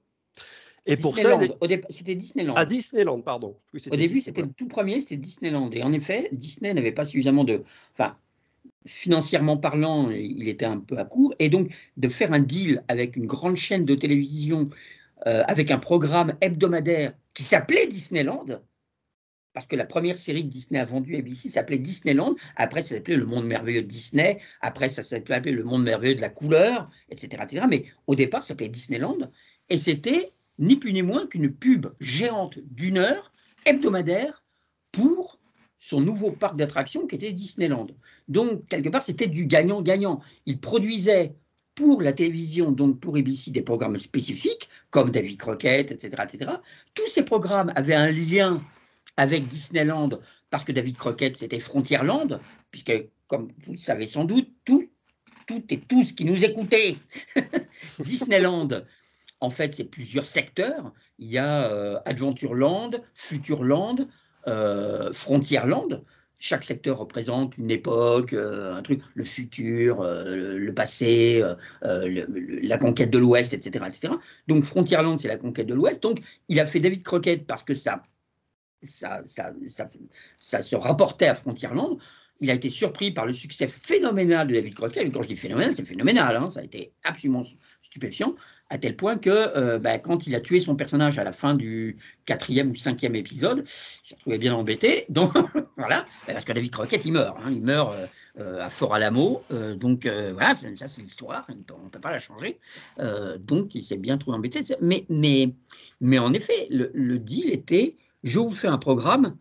Et pour ça, les... c'était Disneyland. À Disneyland, pardon. Oui, au début, c'était le tout premier, c'était Disneyland. Et en effet, Disney n'avait pas suffisamment de... Enfin, financièrement parlant, il était un peu à court. Et donc, de faire un deal avec une grande chaîne de télévision, euh, avec un programme hebdomadaire qui s'appelait Disneyland, parce que la première série que Disney a vendue à A B C s'appelait Disneyland, après ça s'appelait Le Monde Merveilleux de Disney, après ça s'appelait Le Monde Merveilleux de la Couleur, et cetera et cetera. Mais au départ, ça s'appelait Disneyland, et c'était ni plus ni moins qu'une pub géante d'une heure, hebdomadaire, pour... son nouveau parc d'attractions qui était Disneyland. Donc, quelque part, c'était du gagnant-gagnant. Il produisait pour la télévision, donc pour A B C, des programmes spécifiques, comme David Crockett, et cetera, et cetera. Tous ces programmes avaient un lien avec Disneyland, parce que David Crockett, c'était Frontierland, puisque, comme vous le savez sans doute, tout, tout et tous qui nous écoutaient, Disneyland, en fait, c'est plusieurs secteurs. Il y a euh, Adventureland, Futureland, Euh, Frontierland, chaque secteur représente une époque, euh, un truc, le futur, euh, le, le passé, euh, le, le, la conquête de l'Ouest, et cetera, et cetera. Donc Frontierland, c'est la conquête de l'Ouest. Donc il a fait David Crockett parce que ça, ça, ça, ça, ça se rapportait à Frontierland. Il a été surpris par le succès phénoménal de David Crockett. Et quand je dis phénoménal, c'est phénoménal. Hein, ça a été absolument stupéfiant, à tel point que euh, bah, quand il a tué son personnage à la fin du quatrième ou cinquième épisode, il s'est retrouvé bien embêté. Donc voilà, parce que David Crockett, il meurt. Hein, il meurt euh, à Fort Alamo. Euh, donc euh, voilà, ça c'est l'histoire. On ne peut pas la changer. Euh, donc il s'est bien trouvé embêté. Mais, mais, mais en effet, le, le deal était, je vous fais un programme.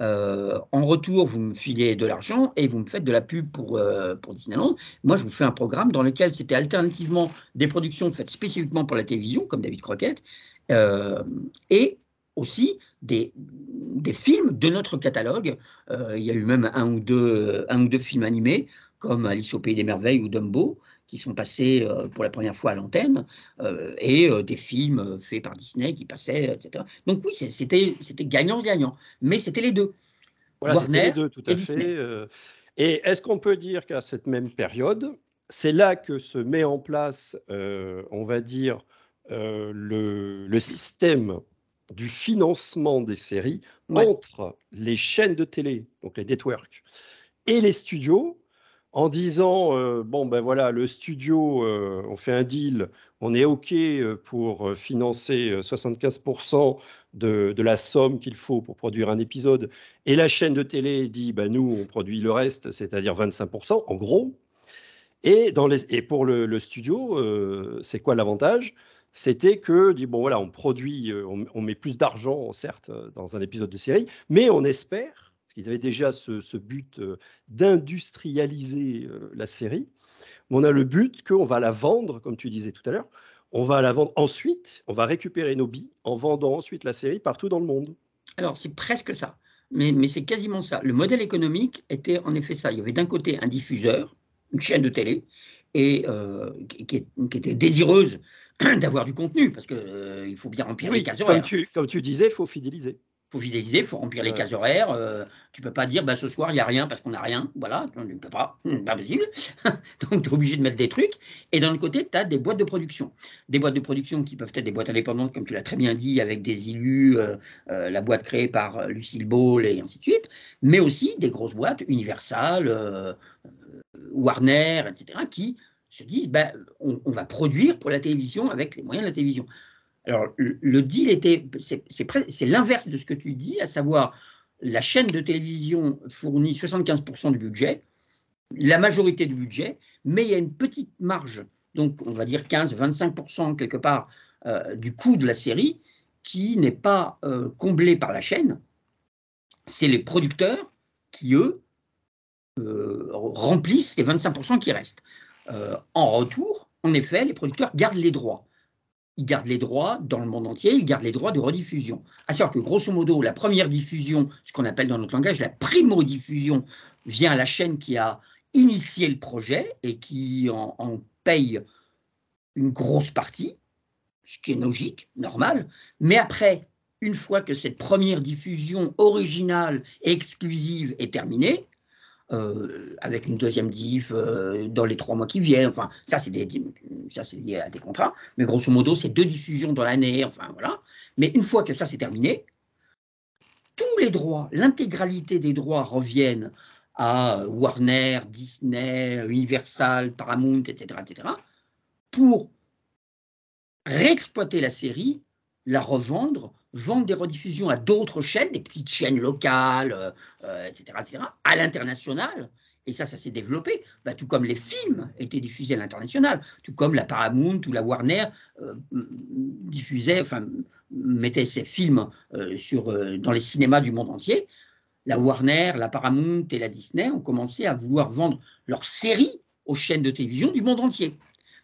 Euh, en retour, vous me filez de l'argent et vous me faites de la pub pour, euh, pour Disneyland. Moi, je vous fais un programme dans lequel c'était alternativement des productions faites spécifiquement pour la télévision, comme David Crockett, euh, et aussi des, des films de notre catalogue. Euh, il y a eu même un ou deux, un ou deux films animés, comme Alice au Pays des Merveilles ou Dumbo, qui sont passés euh, pour la première fois à l'antenne, euh, et euh, des films euh, faits par Disney qui passaient, et cetera. Donc oui, c'était gagnant-gagnant, mais c'était les deux. Voilà, Warner les deux, tout à et fait. Disney. Et est-ce qu'on peut dire qu'à cette même période, c'est là que se met en place, euh, on va dire, euh, le, le système du financement des séries ouais. entre les chaînes de télé, donc les networks, et les studios, en disant euh, bon ben voilà, le studio, euh, on fait un deal, on est OK pour financer soixante-quinze pour cent de, de la somme qu'il faut pour produire un épisode, et la chaîne de télé dit ben nous on produit le reste, c'est-à-dire vingt-cinq pour cent en gros. Et, dans les, et pour le, le studio, euh, c'est quoi l'avantage? C'était que, bon, voilà, on produit, on, on met plus d'argent, certes, dans un épisode de série, mais on espère, parce qu'ils avaient déjà ce, ce but euh, d'industrialiser euh, la série, on a le but qu'on va la vendre, comme tu disais tout à l'heure, on va la vendre ensuite, on va récupérer nos billes en vendant ensuite la série partout dans le monde. Alors, c'est presque ça, mais, mais c'est quasiment ça. Le modèle économique était en effet ça. Il y avait d'un côté un diffuseur, une chaîne de télé, et euh, qui, qui, qui était désireuse d'avoir du contenu, parce qu'il euh, faut bien remplir oui, les cases horaires. Comme tu, comme tu disais, il faut fidéliser. Il faut fidéliser, il faut remplir ouais. les cases horaires. Euh, tu ne peux pas dire, bah, ce soir, il n'y a rien parce qu'on n'a rien. Voilà, tu ne peux pas, pas possible. Donc, tu es obligé de mettre des trucs. Et d'un autre côté, tu as des boîtes de production. Des boîtes de production qui peuvent être des boîtes indépendantes, comme tu l'as très bien dit, avec des élus, euh, euh, la boîte créée par Lucille Ball et ainsi de suite, mais aussi des grosses boîtes, Universal, euh, Warner, et cetera, qui se disent ben, on, on va produire pour la télévision avec les moyens de la télévision. Alors, le, le deal était, c'est, c'est, c'est l'inverse de ce que tu dis, à savoir la chaîne de télévision fournit soixante-quinze pour cent du budget, la majorité du budget, mais il y a une petite marge, donc on va dire quinze à vingt-cinq pour cent quelque part euh, du coût de la série qui n'est pas euh, comblé par la chaîne. C'est les producteurs qui, eux, Euh, remplissent les vingt-cinq pour cent qui restent. Euh, en retour, en effet, les producteurs gardent les droits. Ils gardent les droits dans le monde entier, ils gardent les droits de rediffusion. À savoir que, grosso modo, la première diffusion, ce qu'on appelle dans notre langage la primo-diffusion, vient à la chaîne qui a initié le projet et qui en, en paye une grosse partie, ce qui est logique, normal, mais après, une fois que cette première diffusion originale et exclusive est terminée, Euh, avec une deuxième diff euh, dans les trois mois qui viennent, enfin ça c'est, des, ça c'est lié à des contrats, mais grosso modo c'est deux diffusions dans l'année, enfin voilà. Mais une fois que ça c'est terminé, tous les droits, l'intégralité des droits reviennent à Warner, Disney, Universal, Paramount, et cetera, et cetera, pour réexploiter la série, la revendre, vendre des rediffusions à d'autres chaînes, des petites chaînes locales, euh, et cetera, et cetera, à l'international. Et ça, ça s'est développé. Bah, tout comme les films étaient diffusés à l'international, tout comme la Paramount ou la Warner euh, diffusait, enfin, mettait ses films euh, sur, euh, dans les cinémas du monde entier. La Warner, la Paramount et la Disney ont commencé à vouloir vendre leurs séries aux chaînes de télévision du monde entier.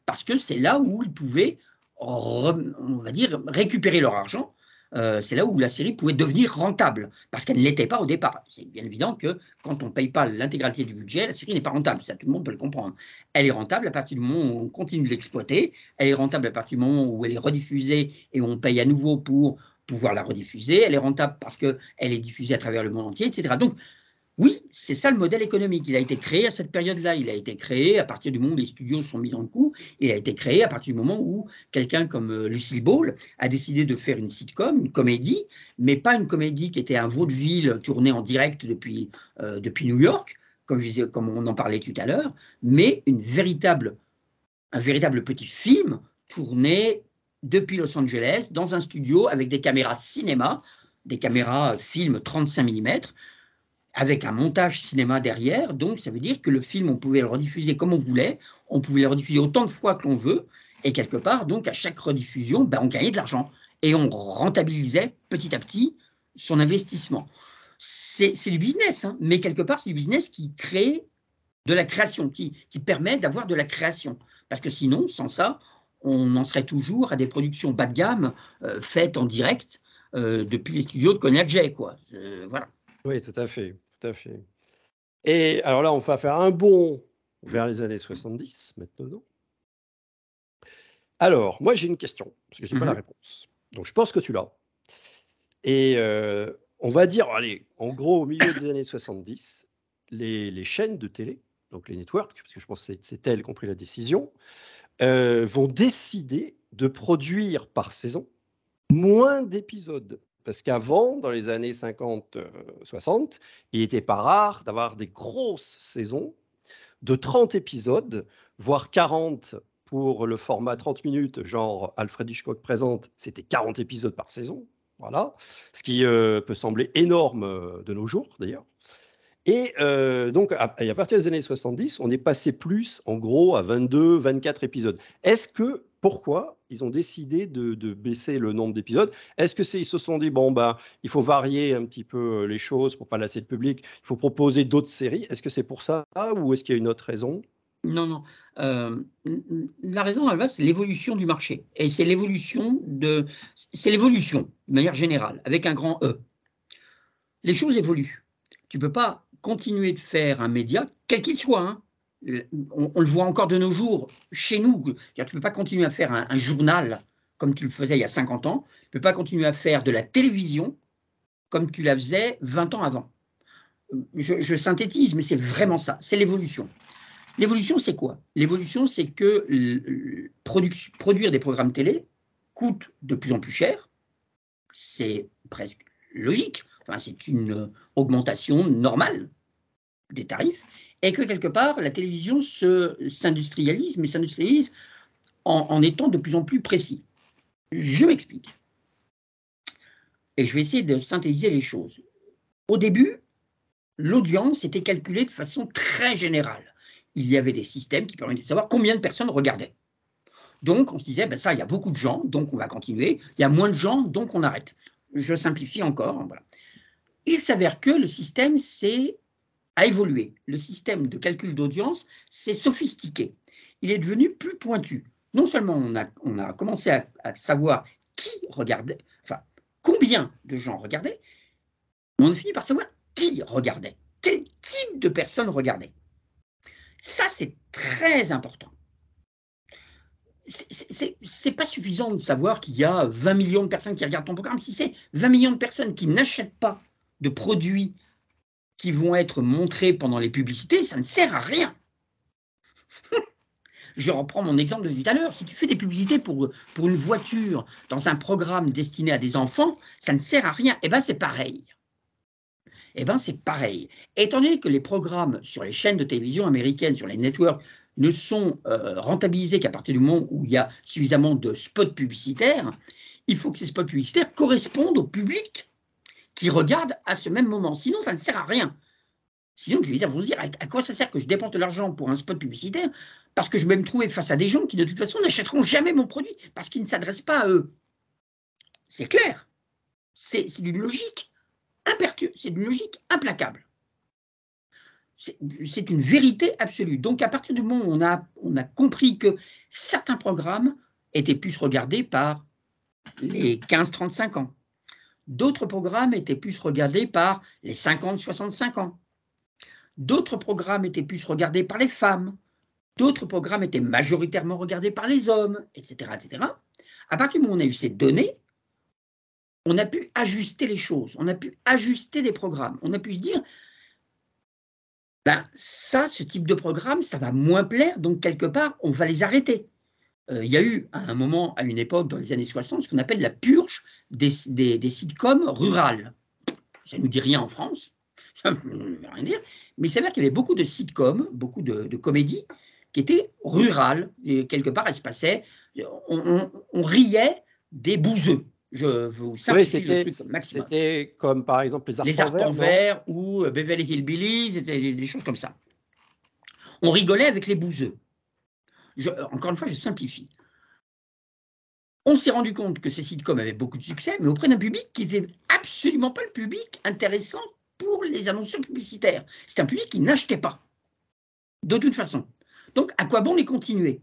Parce que c'est là où ils pouvaient, on va dire, récupérer leur argent. Euh, c'est là où la série pouvait devenir rentable, parce qu'elle ne l'était pas au départ. C'est bien évident que quand on ne paye pas l'intégralité du budget, la série n'est pas rentable, ça tout le monde peut le comprendre. Elle est rentable à partir du moment où on continue de l'exploiter, elle est rentable à partir du moment où elle est rediffusée et où on paye à nouveau pour pouvoir la rediffuser, elle est rentable parce qu'elle est diffusée à travers le monde entier, et cetera. Donc, oui, c'est ça le modèle économique. Il a été créé à cette période-là. Il a été créé à partir du moment où les studios sont mis dans le coup. Il a été créé à partir du moment où quelqu'un comme Lucille Ball a décidé de faire une sitcom, une comédie, mais pas une comédie qui était un vaudeville tourné en direct depuis, euh, depuis New York, comme, je disais, comme on en parlait tout à l'heure, mais une véritable, un véritable petit film tourné depuis Los Angeles, dans un studio avec des caméras cinéma, des caméras film trente-cinq millimètres, avec un montage cinéma derrière, donc ça veut dire que le film, on pouvait le rediffuser comme on voulait, on pouvait le rediffuser autant de fois que l'on veut, et quelque part, donc à chaque rediffusion, ben, on gagnait de l'argent, et on rentabilisait petit à petit son investissement. C'est, c'est du business, hein, mais quelque part, c'est du business qui crée de la création, qui, qui permet d'avoir de la création, parce que sinon, sans ça, on en serait toujours à des productions bas de gamme, euh, faites en direct, euh, depuis les studios de Cognacq-Jay, quoi. Euh, voilà. Oui, tout à fait. Tout à fait. Et alors là, on va faire un bond vers les années soixante-dix, maintenant. Alors, moi, j'ai une question, parce que je n'ai mm-hmm. pas la réponse. Donc, je pense que tu l'as. Et euh, on va dire, allez, en gros, au milieu des années soixante-dix, les, les chaînes de télé, donc les networks, parce que je pense que c'est, c'est elles qui ont pris la décision, euh, vont décider de produire par saison moins d'épisodes. Parce qu'avant, dans les années cinquante soixante, il n'était pas rare d'avoir des grosses saisons de trente épisodes, voire quarante pour le format trente minutes, genre Alfred Hitchcock présente, c'était quarante épisodes par saison. Voilà, ce qui euh, peut sembler énorme de nos jours, d'ailleurs. Et euh, donc, à, à partir des années soixante-dix, on est passé plus, en gros, à vingt-deux, vingt-quatre épisodes. Est-ce que, pourquoi ils ont décidé de, de baisser le nombre d'épisodes? Est-ce qu'ils se sont dit, bon, ben, il faut varier un petit peu les choses pour ne pas lasser le public, il faut proposer d'autres séries? Est-ce que c'est pour ça ou est-ce qu'il y a une autre raison? Non, non. Euh, la raison, elle va, c'est l'évolution du marché. Et c'est l'évolution de, c'est l'évolution, de manière générale, avec un grand E. Les choses évoluent. Tu ne peux pas continuer de faire un média, quel qu'il soit. Hein. On, on le voit encore de nos jours, chez nous. Tu ne peux pas continuer à faire un, un journal comme tu le faisais il y a cinquante ans. Tu ne peux pas continuer à faire de la télévision comme tu la faisais vingt ans avant. Je, je synthétise, mais c'est vraiment ça. C'est l'évolution. L'évolution, c'est quoi? L'évolution, c'est que produ- produire des programmes télé coûte de plus en plus cher. C'est presque logique. Enfin, c'est une augmentation normale des tarifs. Et que quelque part, la télévision se, s'industrialise, mais s'industrialise en, en étant de plus en plus précis. Je m'explique. Et je vais essayer de synthétiser les choses. Au début, l'audience était calculée de façon très générale. Il y avait des systèmes qui permettaient de savoir combien de personnes regardaient. Donc, on se disait, ben ça, il y a beaucoup de gens, donc on va continuer. Il y a moins de gens, donc on arrête. Je simplifie encore. Voilà. Il s'avère que le système a évolué. Le système de calcul d'audience s'est sophistiqué. Il est devenu plus pointu. Non seulement on a, on a commencé à, à savoir qui regardait, enfin, combien de gens regardaient, mais on a fini par savoir qui regardait, quel type de personnes regardaient. Ça, c'est très important. C'est pas suffisant de savoir qu'il y a vingt millions de personnes qui regardent ton programme. Si c'est vingt millions de personnes qui n'achètent pas de produits qui vont être montrés pendant les publicités, ça ne sert à rien. Je reprends mon exemple de tout à l'heure. Si tu fais des publicités pour, pour une voiture dans un programme destiné à des enfants, ça ne sert à rien. Eh bien, c'est pareil. Eh bien, c'est pareil. Étant donné que les programmes sur les chaînes de télévision américaines, sur les networks, ne sont euh, rentabilisés qu'à partir du moment où il y a suffisamment de spots publicitaires, il faut que ces spots publicitaires correspondent au public qui regarde à ce même moment. Sinon, ça ne sert à rien. Sinon, les publicitaires vont se dire, à quoi ça sert que je dépense de l'argent pour un spot publicitaire? Parce que je vais me trouver face à des gens qui, de toute façon, n'achèteront jamais mon produit parce qu'ils ne s'adressent pas à eux. C'est clair. C'est d'une logique. C'est une logique implacable. C'est une vérité absolue. Donc, à partir du moment où on a, on a compris que certains programmes étaient plus regardés par les quinze trente-cinq ans, d'autres programmes étaient plus regardés par les cinquante soixante-cinq ans, d'autres programmes étaient plus regardés par les femmes, d'autres programmes étaient majoritairement regardés par les hommes, et cetera, et cetera. À partir du moment où on a eu ces données, on a pu ajuster les choses, on a pu ajuster des programmes, on a pu se dire, ben ça, ce type de programme, ça va moins plaire, donc quelque part, on va les arrêter. Euh, il y a eu à un moment, à une époque, dans les années soixante, ce qu'on appelle la purge des, des, des sitcoms rurales. Ça ne nous dit rien en France, ça ne veut rien dire, mais il s'avère qu'il y avait beaucoup de sitcoms, beaucoup de, de comédies qui étaient rurales, et quelque part, elles se passaient, on, on, on riait des bouseux. Je vous simplifie oui, le truc au maximum. C'était comme par exemple les arpents verts, verts ou Beverly Hillbillies, des choses comme ça. On rigolait avec les bouseux. Je, encore une fois, je simplifie. On s'est rendu compte que ces sitcoms avaient beaucoup de succès, mais auprès d'un public qui n'était absolument pas le public intéressant pour les annonces publicitaires. C'est un public qui n'achetait pas, de toute façon. Donc, à quoi bon les continuer ?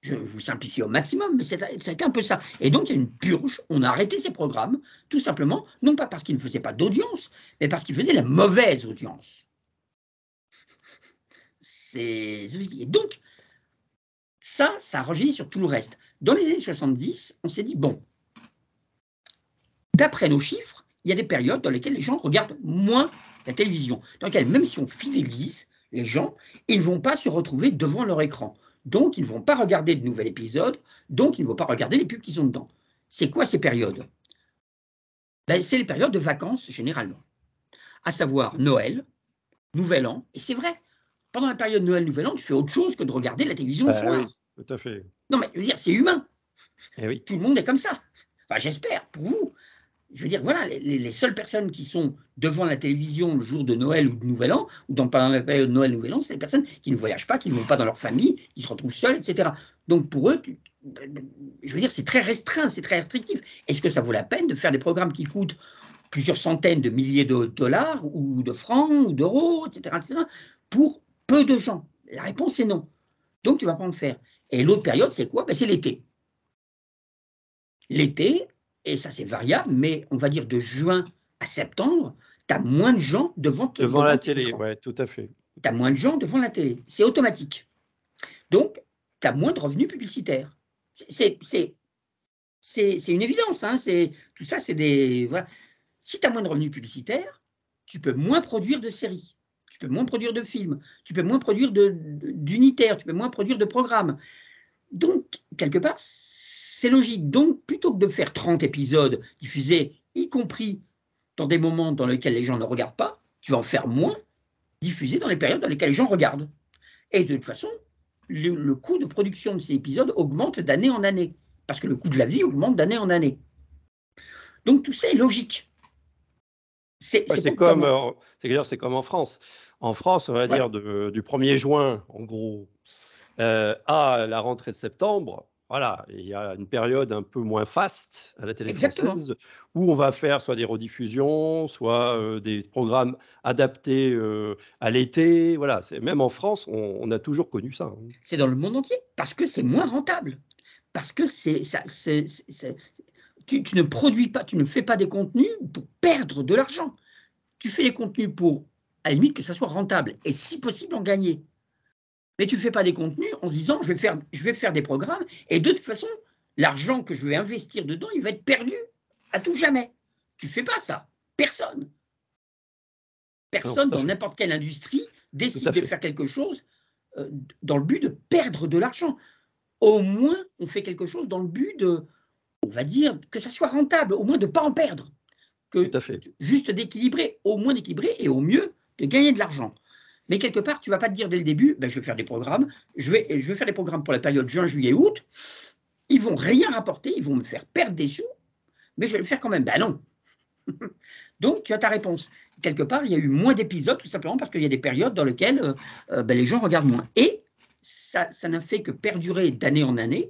Je vous simplifie au maximum, mais c'était un peu ça. Et donc, il y a une purge. On a arrêté ces programmes, tout simplement, non pas parce qu'ils ne faisaient pas d'audience, mais parce qu'ils faisaient la mauvaise audience. C'est... Et donc, ça, ça rejaillit sur tout le reste. Dans les années soixante-dix, on s'est dit, bon, d'après nos chiffres, il y a des périodes dans lesquelles les gens regardent moins la télévision, dans lesquelles, même si on fidélise les gens, ils ne vont pas se retrouver devant leur écran. Donc, ils ne vont pas regarder de nouveaux épisodes, donc ils ne vont pas regarder les pubs qui sont dedans. C'est quoi ces périodes? c'est les périodes de vacances généralement, à savoir Noël, Nouvel An, et c'est vrai, pendant la période Noël-Nouvel An, tu fais autre chose que de regarder la télévision bah, le soir. Oui, tout à fait. Non, mais je veux dire, c'est humain. Eh oui. Tout le monde est comme ça. Enfin, j'espère, pour vous. Je veux dire, voilà, les, les seules personnes qui sont devant la télévision le jour de Noël ou de Nouvel An, ou dans, pendant la période Noël-Nouvel An, c'est les personnes qui ne voyagent pas, qui ne vont pas dans leur famille, qui se retrouvent seules, et cetera. Donc, pour eux, tu, je veux dire, c'est très restreint, c'est très restrictif. Est-ce que ça vaut la peine de faire des programmes qui coûtent plusieurs centaines de milliers de dollars, ou de francs, ou d'euros, et cetera, et cetera, pour peu de gens? La réponse est non. Donc, tu ne vas pas en faire. Et l'autre période, c'est quoi? Ben, c'est l'été. L'été, et ça c'est variable, mais on va dire de juin à septembre, tu as moins de gens devant, devant, devant la télé. Oui, tout à fait. Tu as moins de gens devant la télé. C'est automatique. Donc, tu as moins de revenus publicitaires. C'est, c'est, c'est, c'est une évidence. Hein. C'est, tout ça, c'est des... Voilà. Si tu as moins de revenus publicitaires, tu peux moins produire de séries. Tu peux moins produire de films, tu peux moins produire de, d'unitaires, tu peux moins produire de programmes. Donc, quelque part, c'est logique. Donc, plutôt que de faire trente épisodes diffusés, y compris dans des moments dans lesquels les gens ne regardent pas, tu vas en faire moins diffusés dans les périodes dans lesquelles les gens regardent. Et de toute façon, le, le coût de production de ces épisodes augmente d'année en année, parce que le coût de la vie augmente d'année en année. Donc, tout ça est logique. C'est, ouais, c'est, c'est, comme, euh, c'est, c'est comme en France. En France, on va ouais. dire de, du premier juin, en gros, euh, à la rentrée de septembre, voilà, il y a une période un peu moins faste à la télé française où on va faire soit des rediffusions, soit euh, des programmes adaptés euh, à l'été. Voilà, c'est, même en France, on, on a toujours connu ça. Hein. C'est dans le monde entier parce que c'est moins rentable. Parce que c'est, ça, c'est, c'est, c'est, tu, tu ne produis pas, tu ne fais pas des contenus pour perdre de l'argent. Tu fais des contenus pour, à la limite, que ça soit rentable et si possible en gagner. Mais tu ne fais pas des contenus en se disant je vais, faire, je vais faire des programmes et de toute façon, l'argent que je vais investir dedans, il va être perdu à tout jamais. Tu ne fais pas ça. Personne. Personne dans n'importe quelle industrie décide de faire quelque chose euh, dans le but de perdre de l'argent. Au moins, on fait quelque chose dans le but de, on va dire, que ça soit rentable, au moins de ne pas en perdre. Que juste d'équilibrer, au moins d'équilibrer et au mieux de gagner de l'argent. Mais quelque part, tu ne vas pas te dire dès le début, ben, je vais faire des programmes, je vais, je vais faire des programmes pour la période juin, juillet, août, ils ne vont rien rapporter, ils vont me faire perdre des sous, mais je vais le faire quand même. Ben non. Donc, tu as ta réponse. Quelque part, il y a eu moins d'épisodes, tout simplement parce qu'il y a des périodes dans lesquelles euh, ben, les gens regardent moins. Et ça, ça n'a fait que perdurer d'année en année.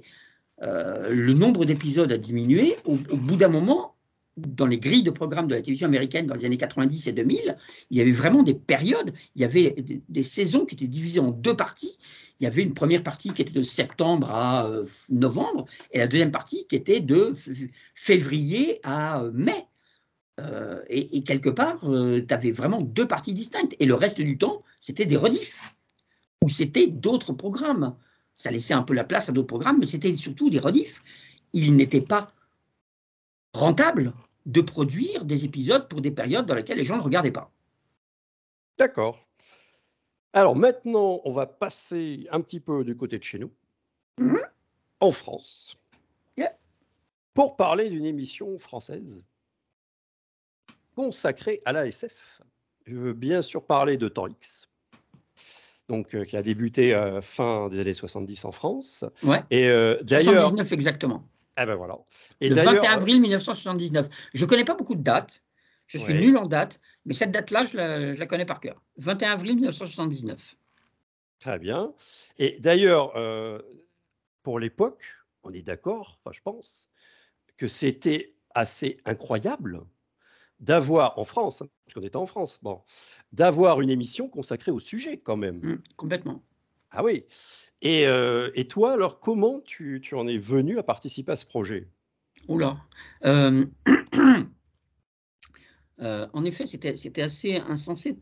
Euh, le nombre d'épisodes a diminué. Au, au bout d'un moment, dans les grilles de programmes de la télévision américaine dans les années quatre-vingt-dix et deux mille, il y avait vraiment des périodes, il y avait des saisons qui étaient divisées en deux parties. Il y avait une première partie qui était de septembre à novembre et la deuxième partie qui était de février à mai. Euh, et, et quelque part, euh, tu avais vraiment deux parties distinctes. Et le reste du temps, c'était des rediffs ou c'était d'autres programmes. Ça laissait un peu la place à d'autres programmes, mais c'était surtout des rediffs. Ils n'étaient pas rentables de produire des épisodes pour des périodes dans lesquelles les gens ne regardaient pas. D'accord. Alors maintenant, on va passer un petit peu du côté de chez nous, mm-hmm. en France, yeah. pour parler d'une émission française consacrée à l'A S F. Je veux bien sûr parler de Temps X, donc, euh, qui a débuté euh, fin des années soixante-dix en France. Ouais. Et, euh, d'ailleurs, soixante-dix-neuf exactement. Ah ben voilà. Et le vingt et un avril mille neuf cent soixante-dix-neuf. Je ne connais pas beaucoup de dates. Je suis ouais. nul en dates. Mais cette date-là, je la, je la connais par cœur. vingt et un avril mille neuf cent soixante-dix-neuf. Très bien. Et d'ailleurs, euh, pour l'époque, on est d'accord, enfin, je pense, que c'était assez incroyable d'avoir en France, parce qu'on était en France, bon, d'avoir une émission consacrée au sujet quand même. Mmh, complètement. Ah oui. Et, euh, et toi, alors, comment tu, tu en es venu à participer à ce projet? Oula. Euh, euh, en effet, c'était, c'était assez insensé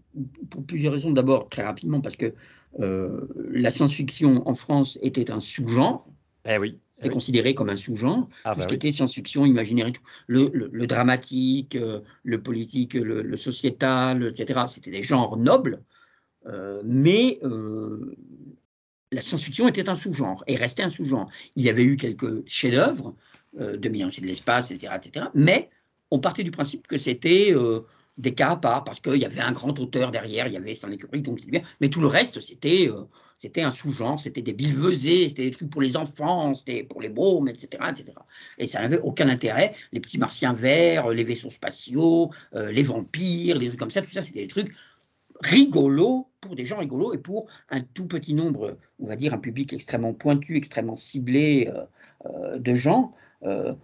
pour plusieurs raisons. D'abord, très rapidement, parce que euh, la science-fiction en France était un sous-genre. Eh oui. C'était eh considéré oui. comme un sous-genre, ah tout bah ce qui oui. était science-fiction, imaginaire et tout. Le, le, le dramatique, euh, le politique, le, le sociétal, et cetera. C'était des genres nobles. Euh, mais euh, la science-fiction était un sous-genre et restait un sous-genre. Il y avait eu quelques chefs-d'œuvre, euh, deux millions de l'espace, et cetera, et cetera. Mais on partait du principe que c'était euh, des cas à part, parce qu'il y avait un grand auteur derrière, il y avait Stanley Kubrick, donc c'était bien. Mais tout le reste, c'était euh, c'était un sous-genre, c'était des billevesées, c'était des trucs pour les enfants, c'était pour les mômes, et cetera, et cetera. Et ça n'avait aucun intérêt. Les petits martiens verts, les vaisseaux spatiaux, euh, les vampires, des trucs comme ça, tout ça, c'était des trucs rigolos pour des gens rigolos et pour un tout petit nombre, on va dire un public extrêmement pointu, extrêmement ciblé euh, euh, de gens. Euh,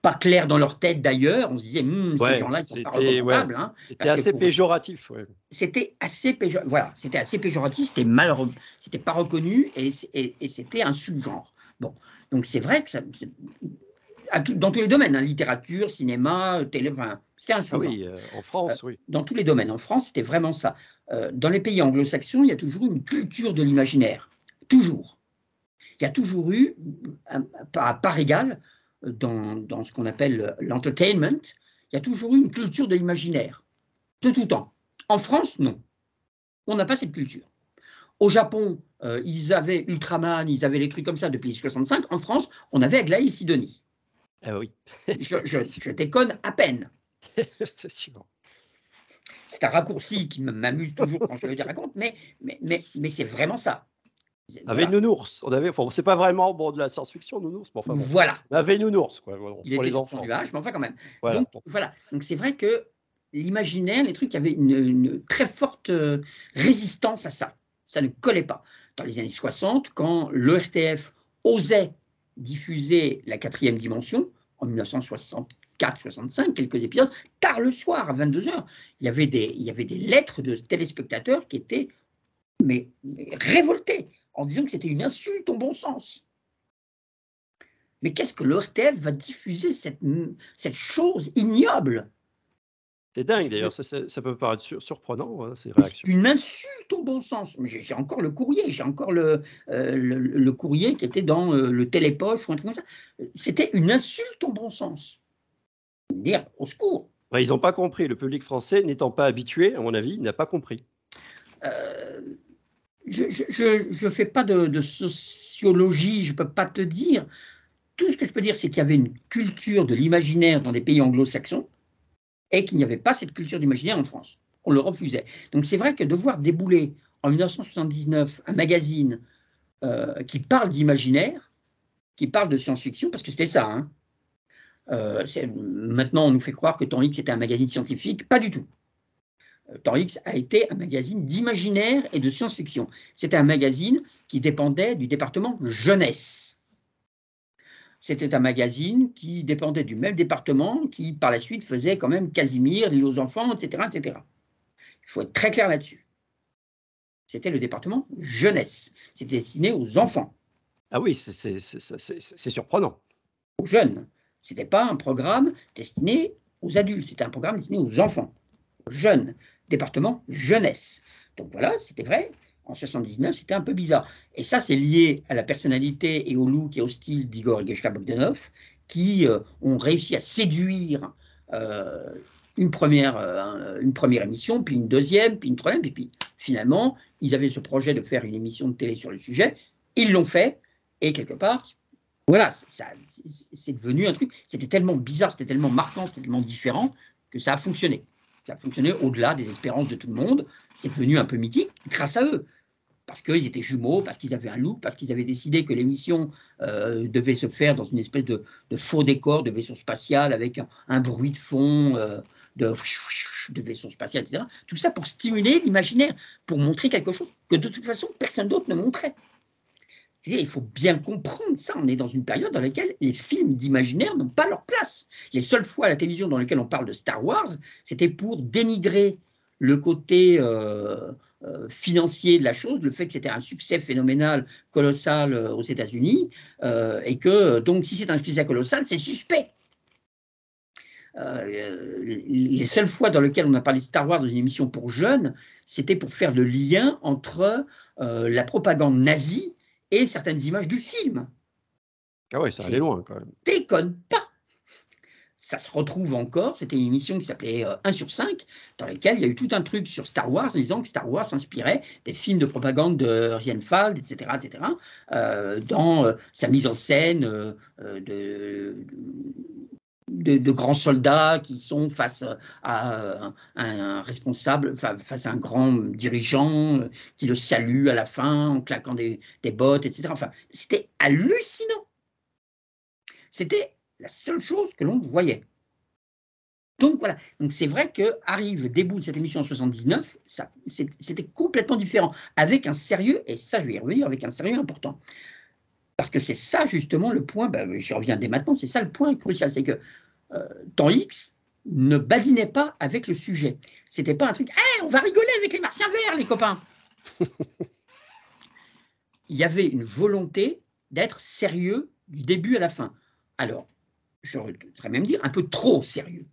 Pas clair dans leur tête d'ailleurs, on se disait, hm, ouais, ces gens-là, ils sont pas recommandables. Ouais. Hein, c'était assez péjoratif. Ouais. C'était assez péjoratif, voilà, c'était assez péjoratif, c'était mal, re... c'était pas reconnu et, et, et c'était un sous-genre. Bon, donc c'est vrai que ça, à tout, dans tous les domaines, hein, littérature, cinéma, télé, enfin, c'était un sous-genre. Ah oui, euh, en France, euh, oui. Dans tous les domaines, en France, c'était vraiment ça. Euh, dans les pays anglo-saxons, il y a toujours une culture de l'imaginaire, toujours. Il y a toujours eu, à part égale, Dans, dans ce qu'on appelle l'entertainment, il y a toujours eu une culture de l'imaginaire, de tout temps. En France, non. On n'a pas cette culture. Au Japon, euh, ils avaient Ultraman, ils avaient les trucs comme ça depuis soixante-cinq. En France, on avait Aglaé et Sidonie. Ah oui. je, je, je déconne à peine. C'est un raccourci qui m'amuse toujours quand je le raconte, mais, mais, mais, mais c'est vraiment ça. Avec voilà. Nounours, on avait, enfin, c'est pas vraiment bon, de la science-fiction, Nounours, mais enfin, bon, voilà. On avait Nounours, quoi, pour il était les enfants. Sur son nuage, mais enfin quand même. Voilà. Donc voilà, donc c'est vrai que l'imaginaire, les trucs, il y avait une, une très forte euh, résistance à ça. Ça ne collait pas. Dans les années soixante, quand l'E R T F osait diffuser La Quatrième Dimension, en mille neuf cent soixante-quatre soixante-cinq, quelques épisodes, tard le soir, à vingt-deux heures, il y avait des, il y avait des lettres de téléspectateurs qui étaient mais, mais révoltés, en disant que c'était une insulte au bon sens. Mais qu'est-ce que l'E R T F va diffuser cette, cette chose ignoble? C'est dingue d'ailleurs, ça, ça, ça peut paraître sur, surprenant, hein, ces réactions. C'est une insulte au bon sens. J'ai, j'ai encore le courrier, j'ai encore le, euh, le, le courrier qui était dans euh, le télépoche ou un truc comme ça. C'était une insulte au bon sens. Dire au secours. Ouais, ils n'ont pas compris, le public français n'étant pas habitué, à mon avis, n'a pas compris. Euh... Je ne fais pas de, de sociologie, je ne peux pas te dire. Tout ce que je peux dire, c'est qu'il y avait une culture de l'imaginaire dans des pays anglo-saxons et qu'il n'y avait pas cette culture d'imaginaire en France. On le refusait. Donc c'est vrai que de voir débouler en mille neuf cent soixante-dix-neuf un magazine euh, qui parle d'imaginaire, qui parle de science-fiction, parce que c'était ça. Hein. Euh, maintenant, on nous fait croire que Temps X était un magazine scientifique. Pas du tout. Temps X a été un magazine d'imaginaire et de science-fiction. C'était un magazine qui dépendait du département jeunesse. C'était un magazine qui dépendait du même département qui, par la suite, faisait quand même Casimir, L'île aux enfants, et cetera, et cetera. Il faut être très clair là-dessus. C'était le département jeunesse. C'était destiné aux enfants. Ah oui, c'est, c'est, c'est, c'est, c'est surprenant. Aux jeunes. Ce n'était pas un programme destiné aux adultes. C'était un programme destiné aux enfants. Jeunes, département jeunesse. Donc voilà, c'était vrai, en soixante-dix-neuf, c'était un peu bizarre. Et ça, c'est lié à la personnalité et au look et au style d'Igor et Geshka Bogdanoff, qui euh, ont réussi à séduire euh, une, première, euh, une première émission, puis une deuxième, puis une troisième, et puis finalement, ils avaient ce projet de faire une émission de télé sur le sujet, ils l'ont fait, et quelque part, voilà, ça, c'est devenu un truc, c'était tellement bizarre, c'était tellement marquant, c'était tellement différent, que ça a fonctionné. Ça a fonctionné au-delà des espérances de tout le monde. C'est devenu un peu mythique grâce à eux. Parce qu'ils étaient jumeaux, parce qu'ils avaient un look, parce qu'ils avaient décidé que l'émission euh, devait se faire dans une espèce de, de faux décor de vaisseau spatial avec un, un bruit de fond, euh, de, de vaisseau spatial, et cetera. Tout ça pour stimuler l'imaginaire, pour montrer quelque chose que de toute façon personne d'autre ne montrait. Il faut bien comprendre ça, on est dans une période dans laquelle les films d'imaginaire n'ont pas leur place. Les seules fois à la télévision dans lesquelles on parle de Star Wars, c'était pour dénigrer le côté euh, euh, financier de la chose, le fait que c'était un succès phénoménal, colossal euh, aux États-Unis, euh, et que donc si c'est un succès colossal, c'est suspect. Euh, les seules fois dans lesquelles on a parlé de Star Wars dans une émission pour jeunes, c'était pour faire le lien entre euh, la propagande nazie et certaines images du film. Ah ouais, ça allait loin quand même. Déconne pas. Ça se retrouve encore, c'était une émission qui s'appelait euh, un sur cinq, dans laquelle il y a eu tout un truc sur Star Wars, en disant que Star Wars s'inspirait des films de propagande de Rienfeld, et cetera, et cetera, euh, dans euh, sa mise en scène euh, euh, de, de, de grands soldats qui sont face à un responsable, face à un grand dirigeant qui le salue à la fin en claquant des, des bottes, et cetera. Enfin, c'était hallucinant. C'était la seule chose que l'on voyait. Donc voilà, donc c'est vrai qu'arrive des bouts de cette émission en soixante-dix-neuf, ça, c'était complètement différent, avec un sérieux, et ça je vais y revenir, avec un sérieux important. Parce que c'est ça justement le point, ben, j'y reviens dès maintenant, c'est ça le point crucial, c'est que euh, Temps X ne badinait pas avec le sujet. C'était pas un truc, hey, on va rigoler avec les Martiens verts, les copains. Il y avait une volonté d'être sérieux du début à la fin. Alors, je voudrais même dire un peu trop sérieux.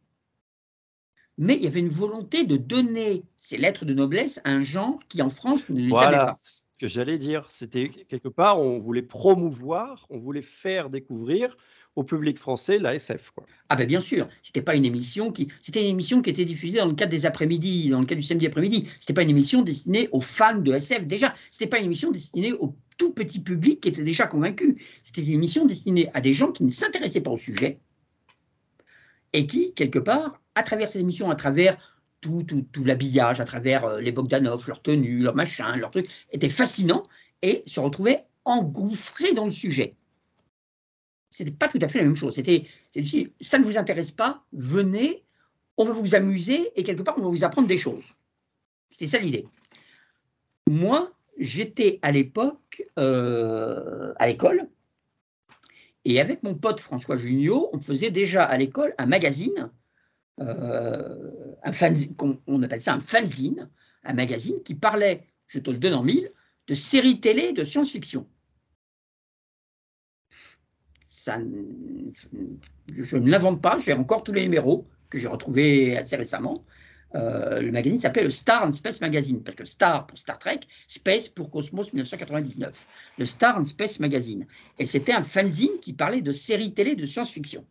Mais il y avait une volonté de donner ces lettres de noblesse à un genre qui, en France, ne les voilà, avait pas. Ce que j'allais dire, c'était quelque part, on voulait promouvoir, on voulait faire découvrir au public français la S F. Quoi. Ah ben bien sûr, c'était pas une émission qui, c'était une émission qui était diffusée dans le cadre des après-midi, dans le cadre du samedi après-midi. C'était pas une émission destinée aux fans de S F déjà. C'était pas une émission destinée au tout petit public qui était déjà convaincu. C'était une émission destinée à des gens qui ne s'intéressaient pas au sujet. Et qui, quelque part, à travers ces émissions, à travers tout, tout, tout l'habillage, à travers euh, les Bogdanoff, leur tenue, leur machin, leur truc, étaient fascinants et se retrouvaient engouffrés dans le sujet. C'était pas tout à fait la même chose. C'était, c'était ça ne vous intéresse pas, venez, on va vous amuser et quelque part, on va vous apprendre des choses. C'était ça l'idée. Moi, j'étais à l'époque euh, à l'école. Et avec mon pote François Junio, on faisait déjà à l'école un magazine, euh, un fanzine, on appelle ça un fanzine, un magazine qui parlait, je te le donne en mille, de séries télé de science-fiction. Ça, je ne l'invente pas, j'ai encore tous les numéros que j'ai retrouvés assez récemment. Euh, le magazine s'appelait le Star and Space Magazine, parce que Star pour Star Trek, Space pour Cosmos mille neuf cent quatre-vingt-dix-neuf. Le Star and Space Magazine. Et c'était un fanzine qui parlait de séries télé de science-fiction.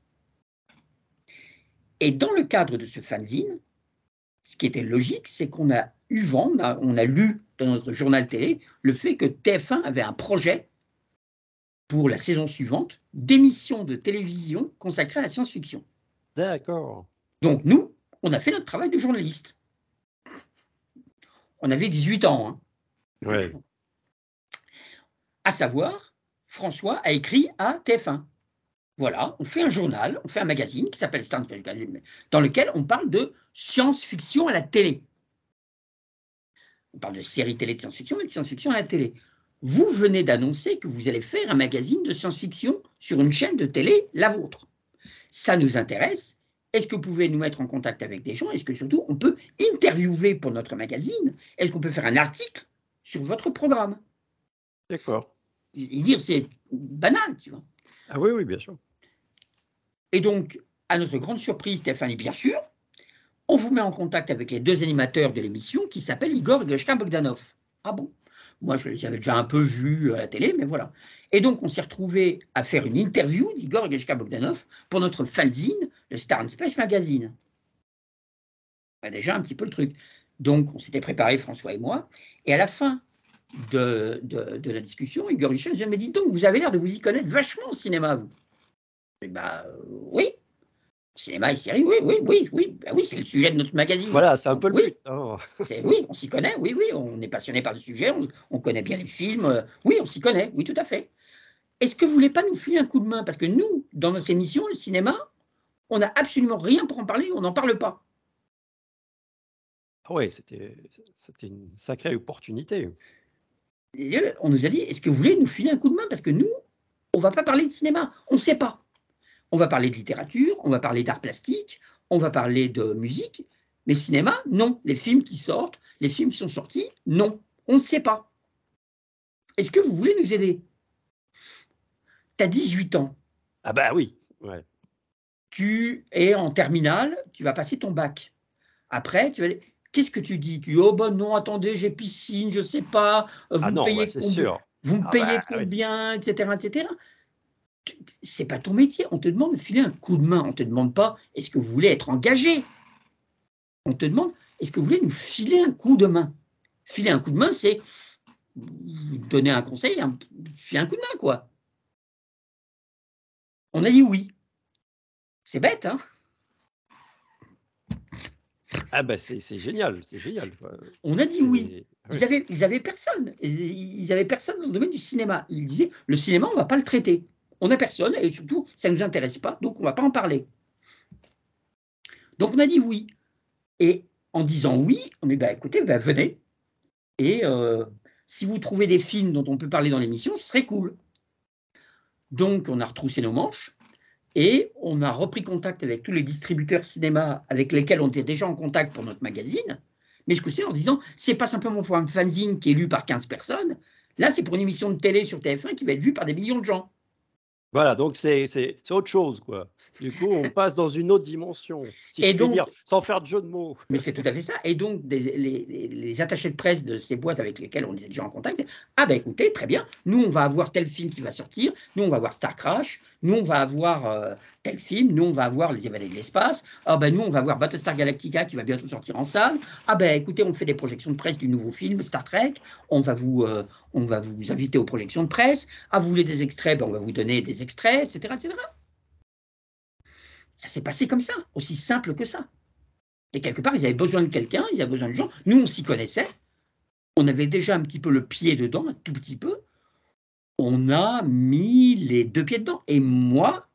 Et dans le cadre de ce fanzine, ce qui était logique, c'est qu'on a eu vent, on a, on a lu dans notre journal télé le fait que T F un avait un projet pour la saison suivante d'émission de télévision consacrée à la science-fiction. D'accord. Donc nous, on a fait notre travail de journaliste. On avait dix-huit ans. Hein. Ouais. À savoir, François a écrit à T F un. Voilà, on fait un journal, on fait un magazine qui s'appelle Star and Space Magazine, dans lequel on parle de science-fiction à la télé. On parle de séries télé de science-fiction, mais de science-fiction à la télé. Vous venez d'annoncer que vous allez faire un magazine de science-fiction sur une chaîne de télé, la vôtre. Ça nous intéresse. Est-ce que vous pouvez nous mettre en contact avec des gens? Est-ce que surtout on peut interviewer pour notre magazine? Est-ce qu'on peut faire un article sur votre programme? D'accord. Il dire c'est banal, tu vois. Ah oui, oui, bien sûr. Et donc, à notre grande surprise, Stéphanie, bien sûr, on vous met en contact avec les deux animateurs de l'émission qui s'appellent Igor et Igor Bogdanoff. Ah bon? Moi, je les avais déjà un peu vus à la télé, mais voilà. Et donc, on s'est retrouvés à faire une interview d'Igor Bogdanoff pour notre fanzine, le Star and Space Magazine. Ben déjà, un petit peu le truc. Donc, on s'était préparé, François et moi, et à la fin de, de, de la discussion, Igor Bogdanoff m'a dit « Donc, vous avez l'air de vous y connaître vachement au cinéma, vous ?» Ben bah, euh, oui. Cinéma et série, oui, oui, oui, oui, ben oui, c'est le sujet de notre magazine. Voilà, c'est un peu le but. Oui, oh. c'est, oui on s'y connaît, oui, oui, on est passionné par le sujet, on, on connaît bien les films, euh, oui, on s'y connaît, oui, tout à fait. Est-ce que vous ne voulez pas nous filer un coup de main? Parce que nous, dans notre émission, le cinéma, on n'a absolument rien pour en parler, on n'en parle pas. Ah oui, c'était, c'était une sacrée opportunité. Et on nous a dit, est-ce que vous voulez nous filer un coup de main? Parce que nous, on ne va pas parler de cinéma, on ne sait pas. On va parler de littérature, on va parler d'art plastique, on va parler de musique, mais cinéma, non. Les films qui sortent, les films qui sont sortis, non. On ne sait pas. Est-ce que vous voulez nous aider? Tu as dix-huit ans. Ah bah oui. Ouais. Tu es en terminale, tu vas passer ton bac. Après, tu vas dire, qu'est-ce que tu dis? Tu dis, oh ben non, attendez, j'ai piscine, je ne sais pas, vous ah me non, payez ouais, c'est combien, sûr. Vous me ah payez bah, combien, oui. et cetera, et cetera. C'est pas ton métier, on te demande de filer un coup de main, on te demande pas est-ce que vous voulez être engagé, on te demande est-ce que vous voulez nous filer un coup de main. Filer un coup de main, c'est donner un conseil, un, filer un coup de main quoi. On a dit oui. C'est bête, hein? Ah ben c'est, c'est génial, c'est génial. On a dit c'est... oui. Ils avaient, ils avaient personne. Ils avaient personne dans le domaine du cinéma. Ils disaient, le cinéma, on va pas le traiter. On a personne et surtout, ça nous intéresse pas, donc on va pas en parler. Donc on a dit oui. Et en disant oui, on dit, bah écoutez, bah, venez. Et euh, si vous trouvez des films dont on peut parler dans l'émission, ce serait cool. Donc on a retroussé nos manches. Et on a repris contact avec tous les distributeurs cinéma avec lesquels on était déjà en contact pour notre magazine, mais ce coup-ci en disant, c'est pas simplement pour un fanzine qui est lu par quinze personnes, là c'est pour une émission de télé sur T F un qui va être vue par des millions de gens. Voilà, donc c'est, c'est, c'est autre chose, quoi. Du coup, on passe dans une autre dimension, si et je donc, peux dire, sans faire de jeu de mots. Mais c'est tout à fait ça. Et donc, des, les, les, les attachés de presse de ces boîtes avec lesquelles on était déjà en contact, ah ben écoutez, très bien, nous, on va avoir tel film qui va sortir, nous, on va avoir Star Crash, nous, on va avoir euh, tel film, nous, on va avoir Les Évadés de l'espace, ah ben nous, on va avoir Battlestar Galactica qui va bientôt sortir en salle, ah ben écoutez, on fait des projections de presse du nouveau film Star Trek, on va vous, euh, on va vous inviter aux projections de presse, ah, vous voulez des extraits, ben on va vous donner des extraits, et cetera, et cetera. Ça s'est passé comme ça, aussi simple que ça. Et quelque part, ils avaient besoin de quelqu'un, ils avaient besoin de gens. Nous, on s'y connaissait. On avait déjà un petit peu le pied dedans, un tout petit peu. On a mis les deux pieds dedans. Et moi,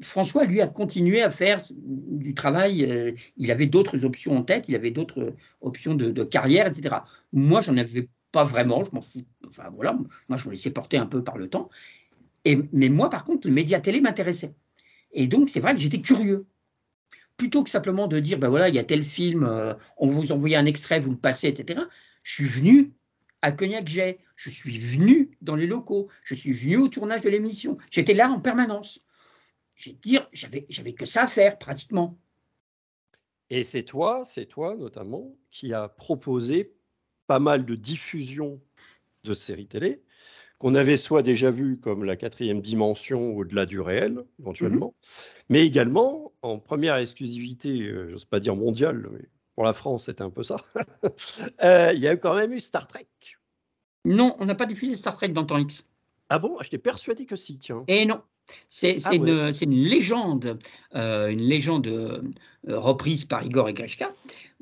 François, lui, a continué à faire du travail. Il avait d'autres options en tête, il avait d'autres options de, de carrière, et cetera. Moi, j'en avais pas vraiment, je m'en fous. Enfin, voilà, moi, je me laissais porter un peu par le temps. Et, mais moi, par contre, le média télé m'intéressait. Et donc, c'est vrai que j'étais curieux. Plutôt que simplement de dire, ben voilà, il y a tel film, euh, on vous envoie un extrait, vous le passez, et cetera. Je suis venu à Cognacq-Jay, je suis venu dans les locaux, je suis venu au tournage de l'émission. J'étais là en permanence. Je vais te dire, j'avais, j'avais que ça à faire, pratiquement. Et c'est toi, c'est toi notamment, qui a proposé pas mal de diffusions de séries télé, qu'on avait soit déjà vu comme La Quatrième Dimension au-delà du réel, éventuellement, mm-hmm. mais également, en première exclusivité, euh, j'ose pas dire mondiale, mais pour la France, c'était un peu ça, euh, il y a quand même eu Star Trek. Non, on n'a pas diffusé Star Trek dans Temps X. Ah bon ? Je t'ai persuadé que si, tiens. Et non, c'est, c'est, ah une, ouais. c'est une légende, euh, une légende euh, reprise par Igor et Grishka,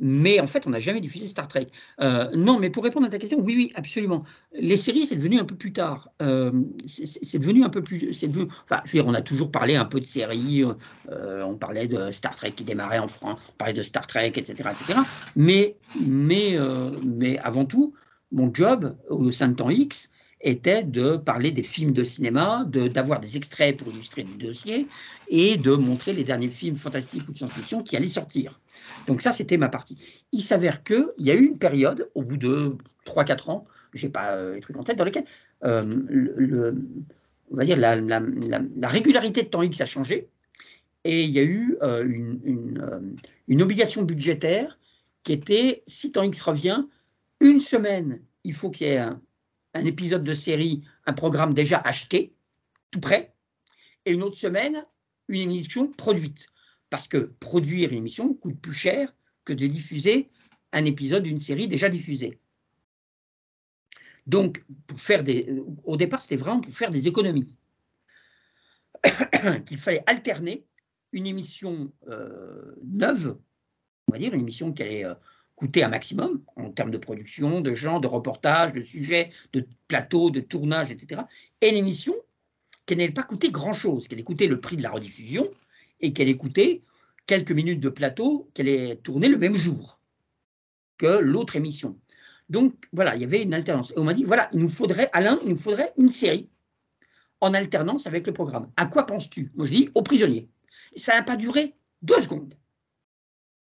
mais en fait, on n'a jamais diffusé Star Trek. Euh, non, mais pour répondre à ta question, oui, oui, absolument. Les séries, c'est devenu un peu plus tard. Euh, c'est, c'est devenu un peu plus... C'est devenu, enfin, je veux dire, on a toujours parlé un peu de séries, euh, on parlait de Star Trek qui démarrait en France, on parlait de Star Trek, et cetera, et cetera. Mais, mais, euh, mais avant tout, mon job au sein de Temps X était de parler des films de cinéma, de, d'avoir des extraits pour illustrer du dossier et de montrer les derniers films fantastiques ou de science-fiction qui allaient sortir. Donc ça, c'était ma partie. Il s'avère qu'il y a eu une période, au bout de trois quatre ans, je n'ai pas euh, les trucs en tête, dans lesquels euh, le, le, on va dire la, la, la, la régularité de Temps X a changé et il y a eu euh, une, une, euh, une obligation budgétaire qui était, si Temps X revient, une semaine, il faut qu'il y ait un un épisode de série, un programme déjà acheté, tout prêt, et une autre semaine, une émission produite. Parce que produire une émission coûte plus cher que de diffuser un épisode d'une série déjà diffusée. Donc, pour faire des, au départ, c'était vraiment pour faire des économies. Qu'il fallait alterner une émission euh, neuve, on va dire, une émission qui allait... Euh, coûter un maximum en termes de production, de gens, de reportages, de sujets, de plateaux, de tournages, et cetera. Et l'émission, qu'elle n'allait pas coûter grand-chose, qu'elle allait coûter le prix de la rediffusion et qu'elle allait coûter quelques minutes de plateau qu'elle allait tourner le même jour que l'autre émission. Donc, voilà, il y avait une alternance. Et on m'a dit, voilà, il nous faudrait, Alain, il nous faudrait une série en alternance avec le programme. À quoi penses-tu ? Moi, je dis, Au Prisonnier. Et ça n'a pas duré deux secondes.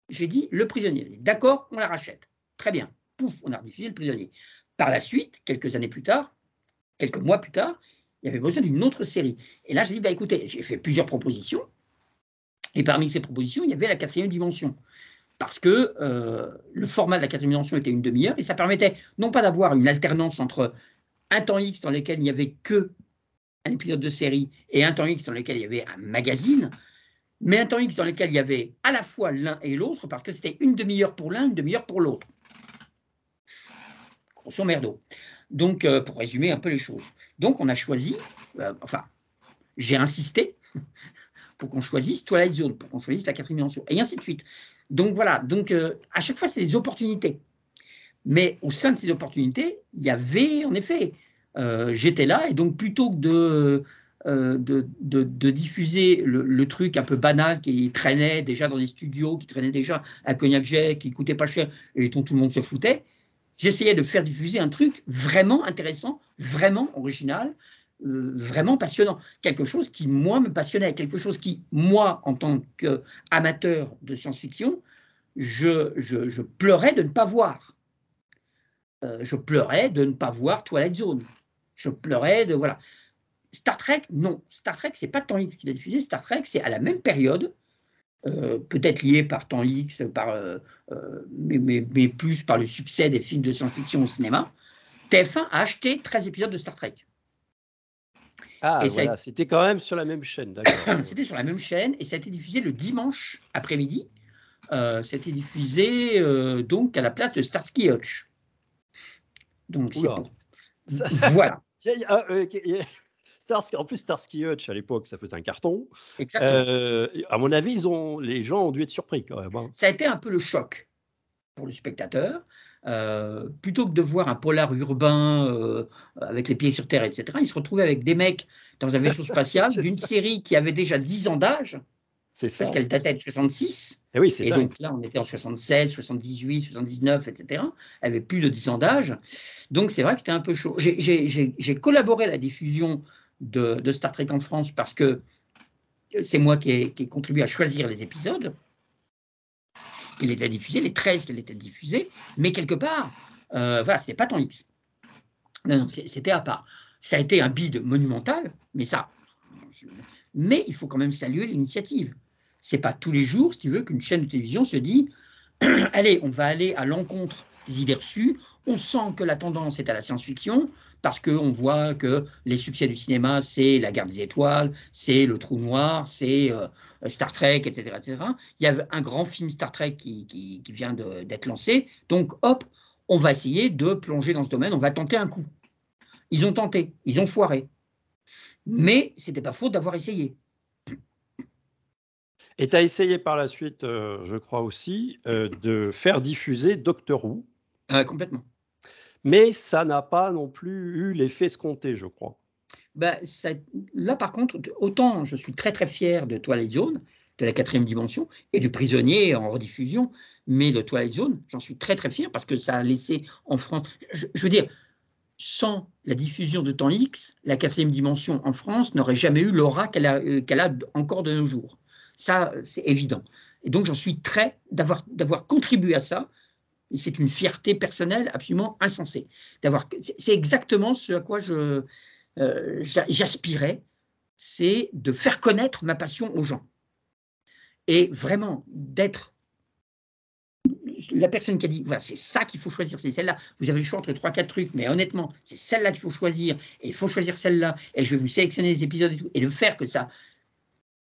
J'ai dit, Le Prisonnier. D'accord, on la rachète. Très bien. Pouf, on a rediffusé Le Prisonnier. Par la suite, quelques années plus tard, quelques mois plus tard, il y avait besoin d'une autre série. Et là, j'ai dit, bah, écoutez, j'ai fait plusieurs propositions. Et parmi ces propositions, il y avait La Quatrième Dimension. Parce que euh, le format de La Quatrième Dimension était une demi-heure et ça permettait non pas d'avoir une alternance entre un Temps X dans lequel il n'y avait que un épisode de série et un Temps X dans lequel il y avait un magazine, mais un Temps X dans lequel il y avait à la fois l'un et l'autre, parce que c'était une demi-heure pour l'un, une demi-heure pour l'autre. Grosso merdo. Donc, euh, pour résumer un peu les choses. Donc, on a choisi, euh, enfin, j'ai insisté pour qu'on choisisse Twilight Zone, pour qu'on choisisse La Quatrième Dimension, et ainsi de suite. Donc voilà, donc, euh, à chaque fois, c'est des opportunités. Mais au sein de ces opportunités, il y avait, en effet, euh, j'étais là, et donc plutôt que de, euh, de, de, de diffuser le, le truc un peu banal qui traînait déjà dans des studios, qui traînait déjà à Cognacq-Jay, qui coûtait pas cher et dont tout le monde se foutait, j'essayais de faire diffuser un truc vraiment intéressant, vraiment original, euh, vraiment passionnant. Quelque chose qui, moi, me passionnait. Quelque chose qui, moi, en tant qu'amateur de science-fiction, je, je, je pleurais de ne pas voir. Euh, je pleurais de ne pas voir Twilight Zone. Je pleurais de... voilà. Star Trek, non. Star Trek, c'est pas Temps X qui l'a diffusé. Star Trek, c'est à la même période... Euh, peut-être lié par Temps X, par, euh, euh, mais, mais, mais plus par le succès des films de science-fiction au cinéma, T F un a acheté treize épisodes de Star Trek. Ah, et voilà, a... c'était quand même sur la même chaîne, d'accord. C'était sur la même chaîne, et ça a été diffusé le dimanche après-midi. Euh, ça a été diffusé euh, donc à la place de Starsky et Hutch. Donc, c'est pour... ça... voilà. En plus, Starsky et Hutch, à l'époque, ça faisait un carton. Exactement. Euh, à mon avis, ils ont, les gens ont dû être surpris quand même. Hein. Ça a été un peu le choc pour le spectateur. Euh, plutôt que de voir un polar urbain euh, avec les pieds sur terre, et cetera, ils se retrouvaient avec des mecs dans un vaisseau spatial d'une série qui avait déjà dix ans d'âge. C'est ça. Parce qu'elle datait de soixante-six. Et, oui, et donc là, on était en soixante-seize, soixante-dix-huit, soixante-dix-neuf, et cetera. Elle avait plus de dix ans d'âge. Donc, c'est vrai que c'était un peu chaud. J'ai, j'ai, j'ai, j'ai collaboré à la diffusion De, de Star Trek en France, parce que c'est moi qui ai, qui ai contribué à choisir les épisodes. Il était diffusé, les treize qu'il était diffusé, mais quelque part, euh, voilà, c'était pas Temps X. Non, non, c'était à part. Ça a été un bide monumental, mais ça. Mais il faut quand même saluer l'initiative. C'est pas tous les jours, si tu veux, qu'une chaîne de télévision se dit « Allez, on va aller à l'encontre ». Idées reçues, on sent que la tendance est à la science-fiction, parce qu'on voit que les succès du cinéma, c'est La Guerre des Étoiles, c'est Le Trou Noir, c'est euh, Star Trek, et cetera, et cetera. Il y a un grand film Star Trek qui, qui, qui vient de, d'être lancé, donc hop, on va essayer de plonger dans ce domaine, on va tenter un coup. Ils ont tenté, ils ont foiré, mais c'était pas faute d'avoir essayé. Et tu as essayé par la suite, euh, je crois aussi, euh, de faire diffuser Doctor Who. Euh, complètement. Mais ça n'a pas non plus eu l'effet escompté, je crois. Ben, ça, là, par contre, autant je suis très, très fier de Twilight Zone, de La Quatrième Dimension, et du Prisonnier en rediffusion, mais de Twilight Zone, j'en suis très, très fier parce que ça a laissé en France... Je, je veux dire, sans la diffusion de Temps X, La Quatrième Dimension en France n'aurait jamais eu l'aura qu'elle a, euh, qu'elle a encore de nos jours. Ça, c'est évident. Et donc, j'en suis très d'avoir, d'avoir contribué à ça. C'est une fierté personnelle absolument insensée. D'avoir, c'est exactement ce à quoi je, euh, j'aspirais, c'est de faire connaître ma passion aux gens. Et vraiment, d'être la personne qui a dit, voilà, c'est ça qu'il faut choisir, c'est celle-là. Vous avez le choix entre trois quatre trucs, mais honnêtement, c'est celle-là qu'il faut choisir, et il faut choisir celle-là, et je vais vous sélectionner les épisodes et tout, et de faire que ça...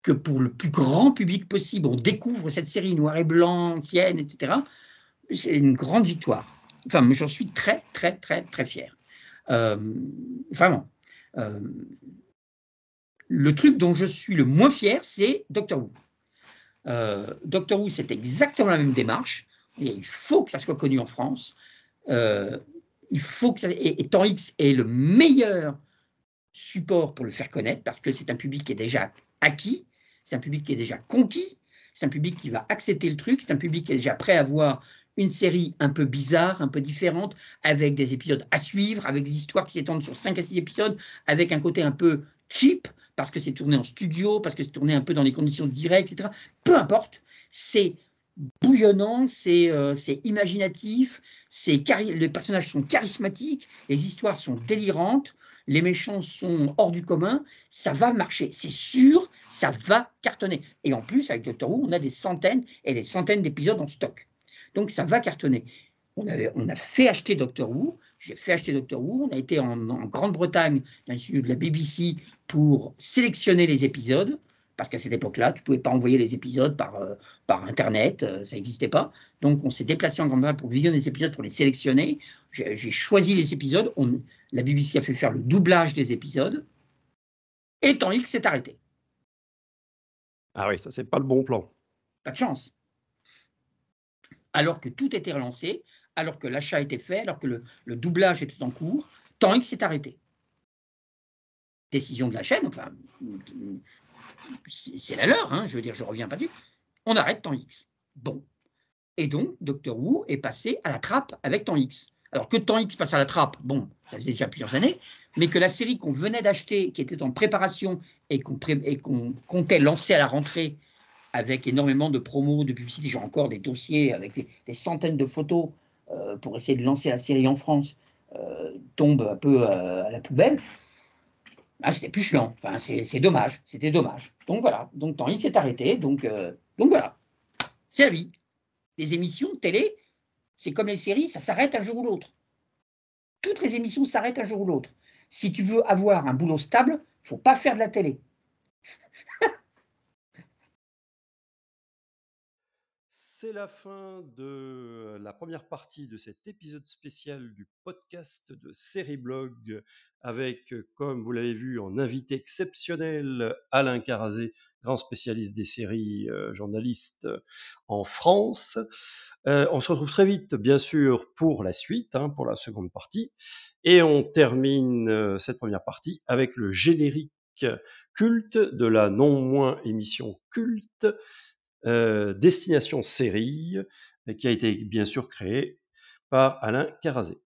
que pour le plus grand public possible, on découvre cette série noir et blanc, ancienne, et cetera. C'est une grande victoire. Enfin, j'en suis très, très, très, très fier. Euh, vraiment. Euh, le truc dont je suis le moins fier, c'est Doctor Who. Euh, Doctor Who, c'est exactement la même démarche. Et il faut que ça soit connu en France. Euh, il faut que ça... Et, et Temps X est le meilleur support pour le faire connaître, parce que c'est un public qui est déjà acquis. C'est un public qui est déjà conquis, c'est un public qui va accepter le truc, c'est un public qui est déjà prêt à voir une série un peu bizarre, un peu différente, avec des épisodes à suivre, avec des histoires qui s'étendent sur cinq à six épisodes, avec un côté un peu cheap, parce que c'est tourné en studio, parce que c'est tourné un peu dans les conditions de direct, et cetera. Peu importe, c'est bouillonnant, c'est, euh, c'est imaginatif, c'est cari- les personnages sont charismatiques, les histoires sont délirantes, les méchants sont hors du commun, ça va marcher, c'est sûr, ça va cartonner. Et en plus, avec Doctor Who, on a des centaines et des centaines d'épisodes en stock. Donc, ça va cartonner. On, avait, on a fait acheter Doctor Who, j'ai fait acheter Doctor Who, on a été en, en Grande-Bretagne, dans le studio de la B B C, pour sélectionner les épisodes, parce qu'à cette époque-là, tu ne pouvais pas envoyer les épisodes par, euh, par Internet, euh, ça n'existait pas. Donc, on s'est déplacé en Grande-Bretagne pour visionner les épisodes, pour les sélectionner. J'ai, j'ai choisi les épisodes. On, la B B C a fait faire le doublage des épisodes. Et Temps X s'est arrêté. Ah oui, ça, c'est pas le bon plan. Pas de chance. Alors que tout était relancé, alors que l'achat était fait, alors que le, le doublage était en cours, Temps X s'est arrêté. Décision de la chaîne, enfin, c'est la leur, hein, je veux dire, je ne reviens pas dessus. On arrête Temps X. Bon. Et donc, Doctor Who est passé à la trappe avec Temps X. Alors que Temps X passe à la trappe, bon, ça faisait déjà plusieurs années, mais que la série qu'on venait d'acheter, qui était en préparation et qu'on pré qu'on comptait lancer à la rentrée avec énormément de promos, de publicité, j'ai encore des dossiers avec des, des centaines de photos euh, pour essayer de lancer la série en France, euh, tombe un peu euh, à la poubelle. Ah, c'était plus lent. Enfin, c'est dommage. C'était dommage. Donc voilà. Donc Temps X s'est arrêté. Donc, euh, donc voilà. C'est la vie. Les émissions de télé, c'est comme les séries, ça s'arrête un jour ou l'autre. Toutes les émissions s'arrêtent un jour ou l'autre. Si tu veux avoir un boulot stable, il ne faut pas faire de la télé. C'est la fin de la première partie de cet épisode spécial du podcast de Série Blog avec, comme vous l'avez vu, en invité exceptionnel, Alain Carrazé, grand spécialiste des séries, euh, journaliste en France. Euh, on se retrouve très vite, bien sûr, pour la suite, hein, pour la seconde partie. Et on termine euh, cette première partie avec le générique culte de la non moins émission culte, Euh, Destination Série, qui a été bien sûr créée par Alain Carrazé.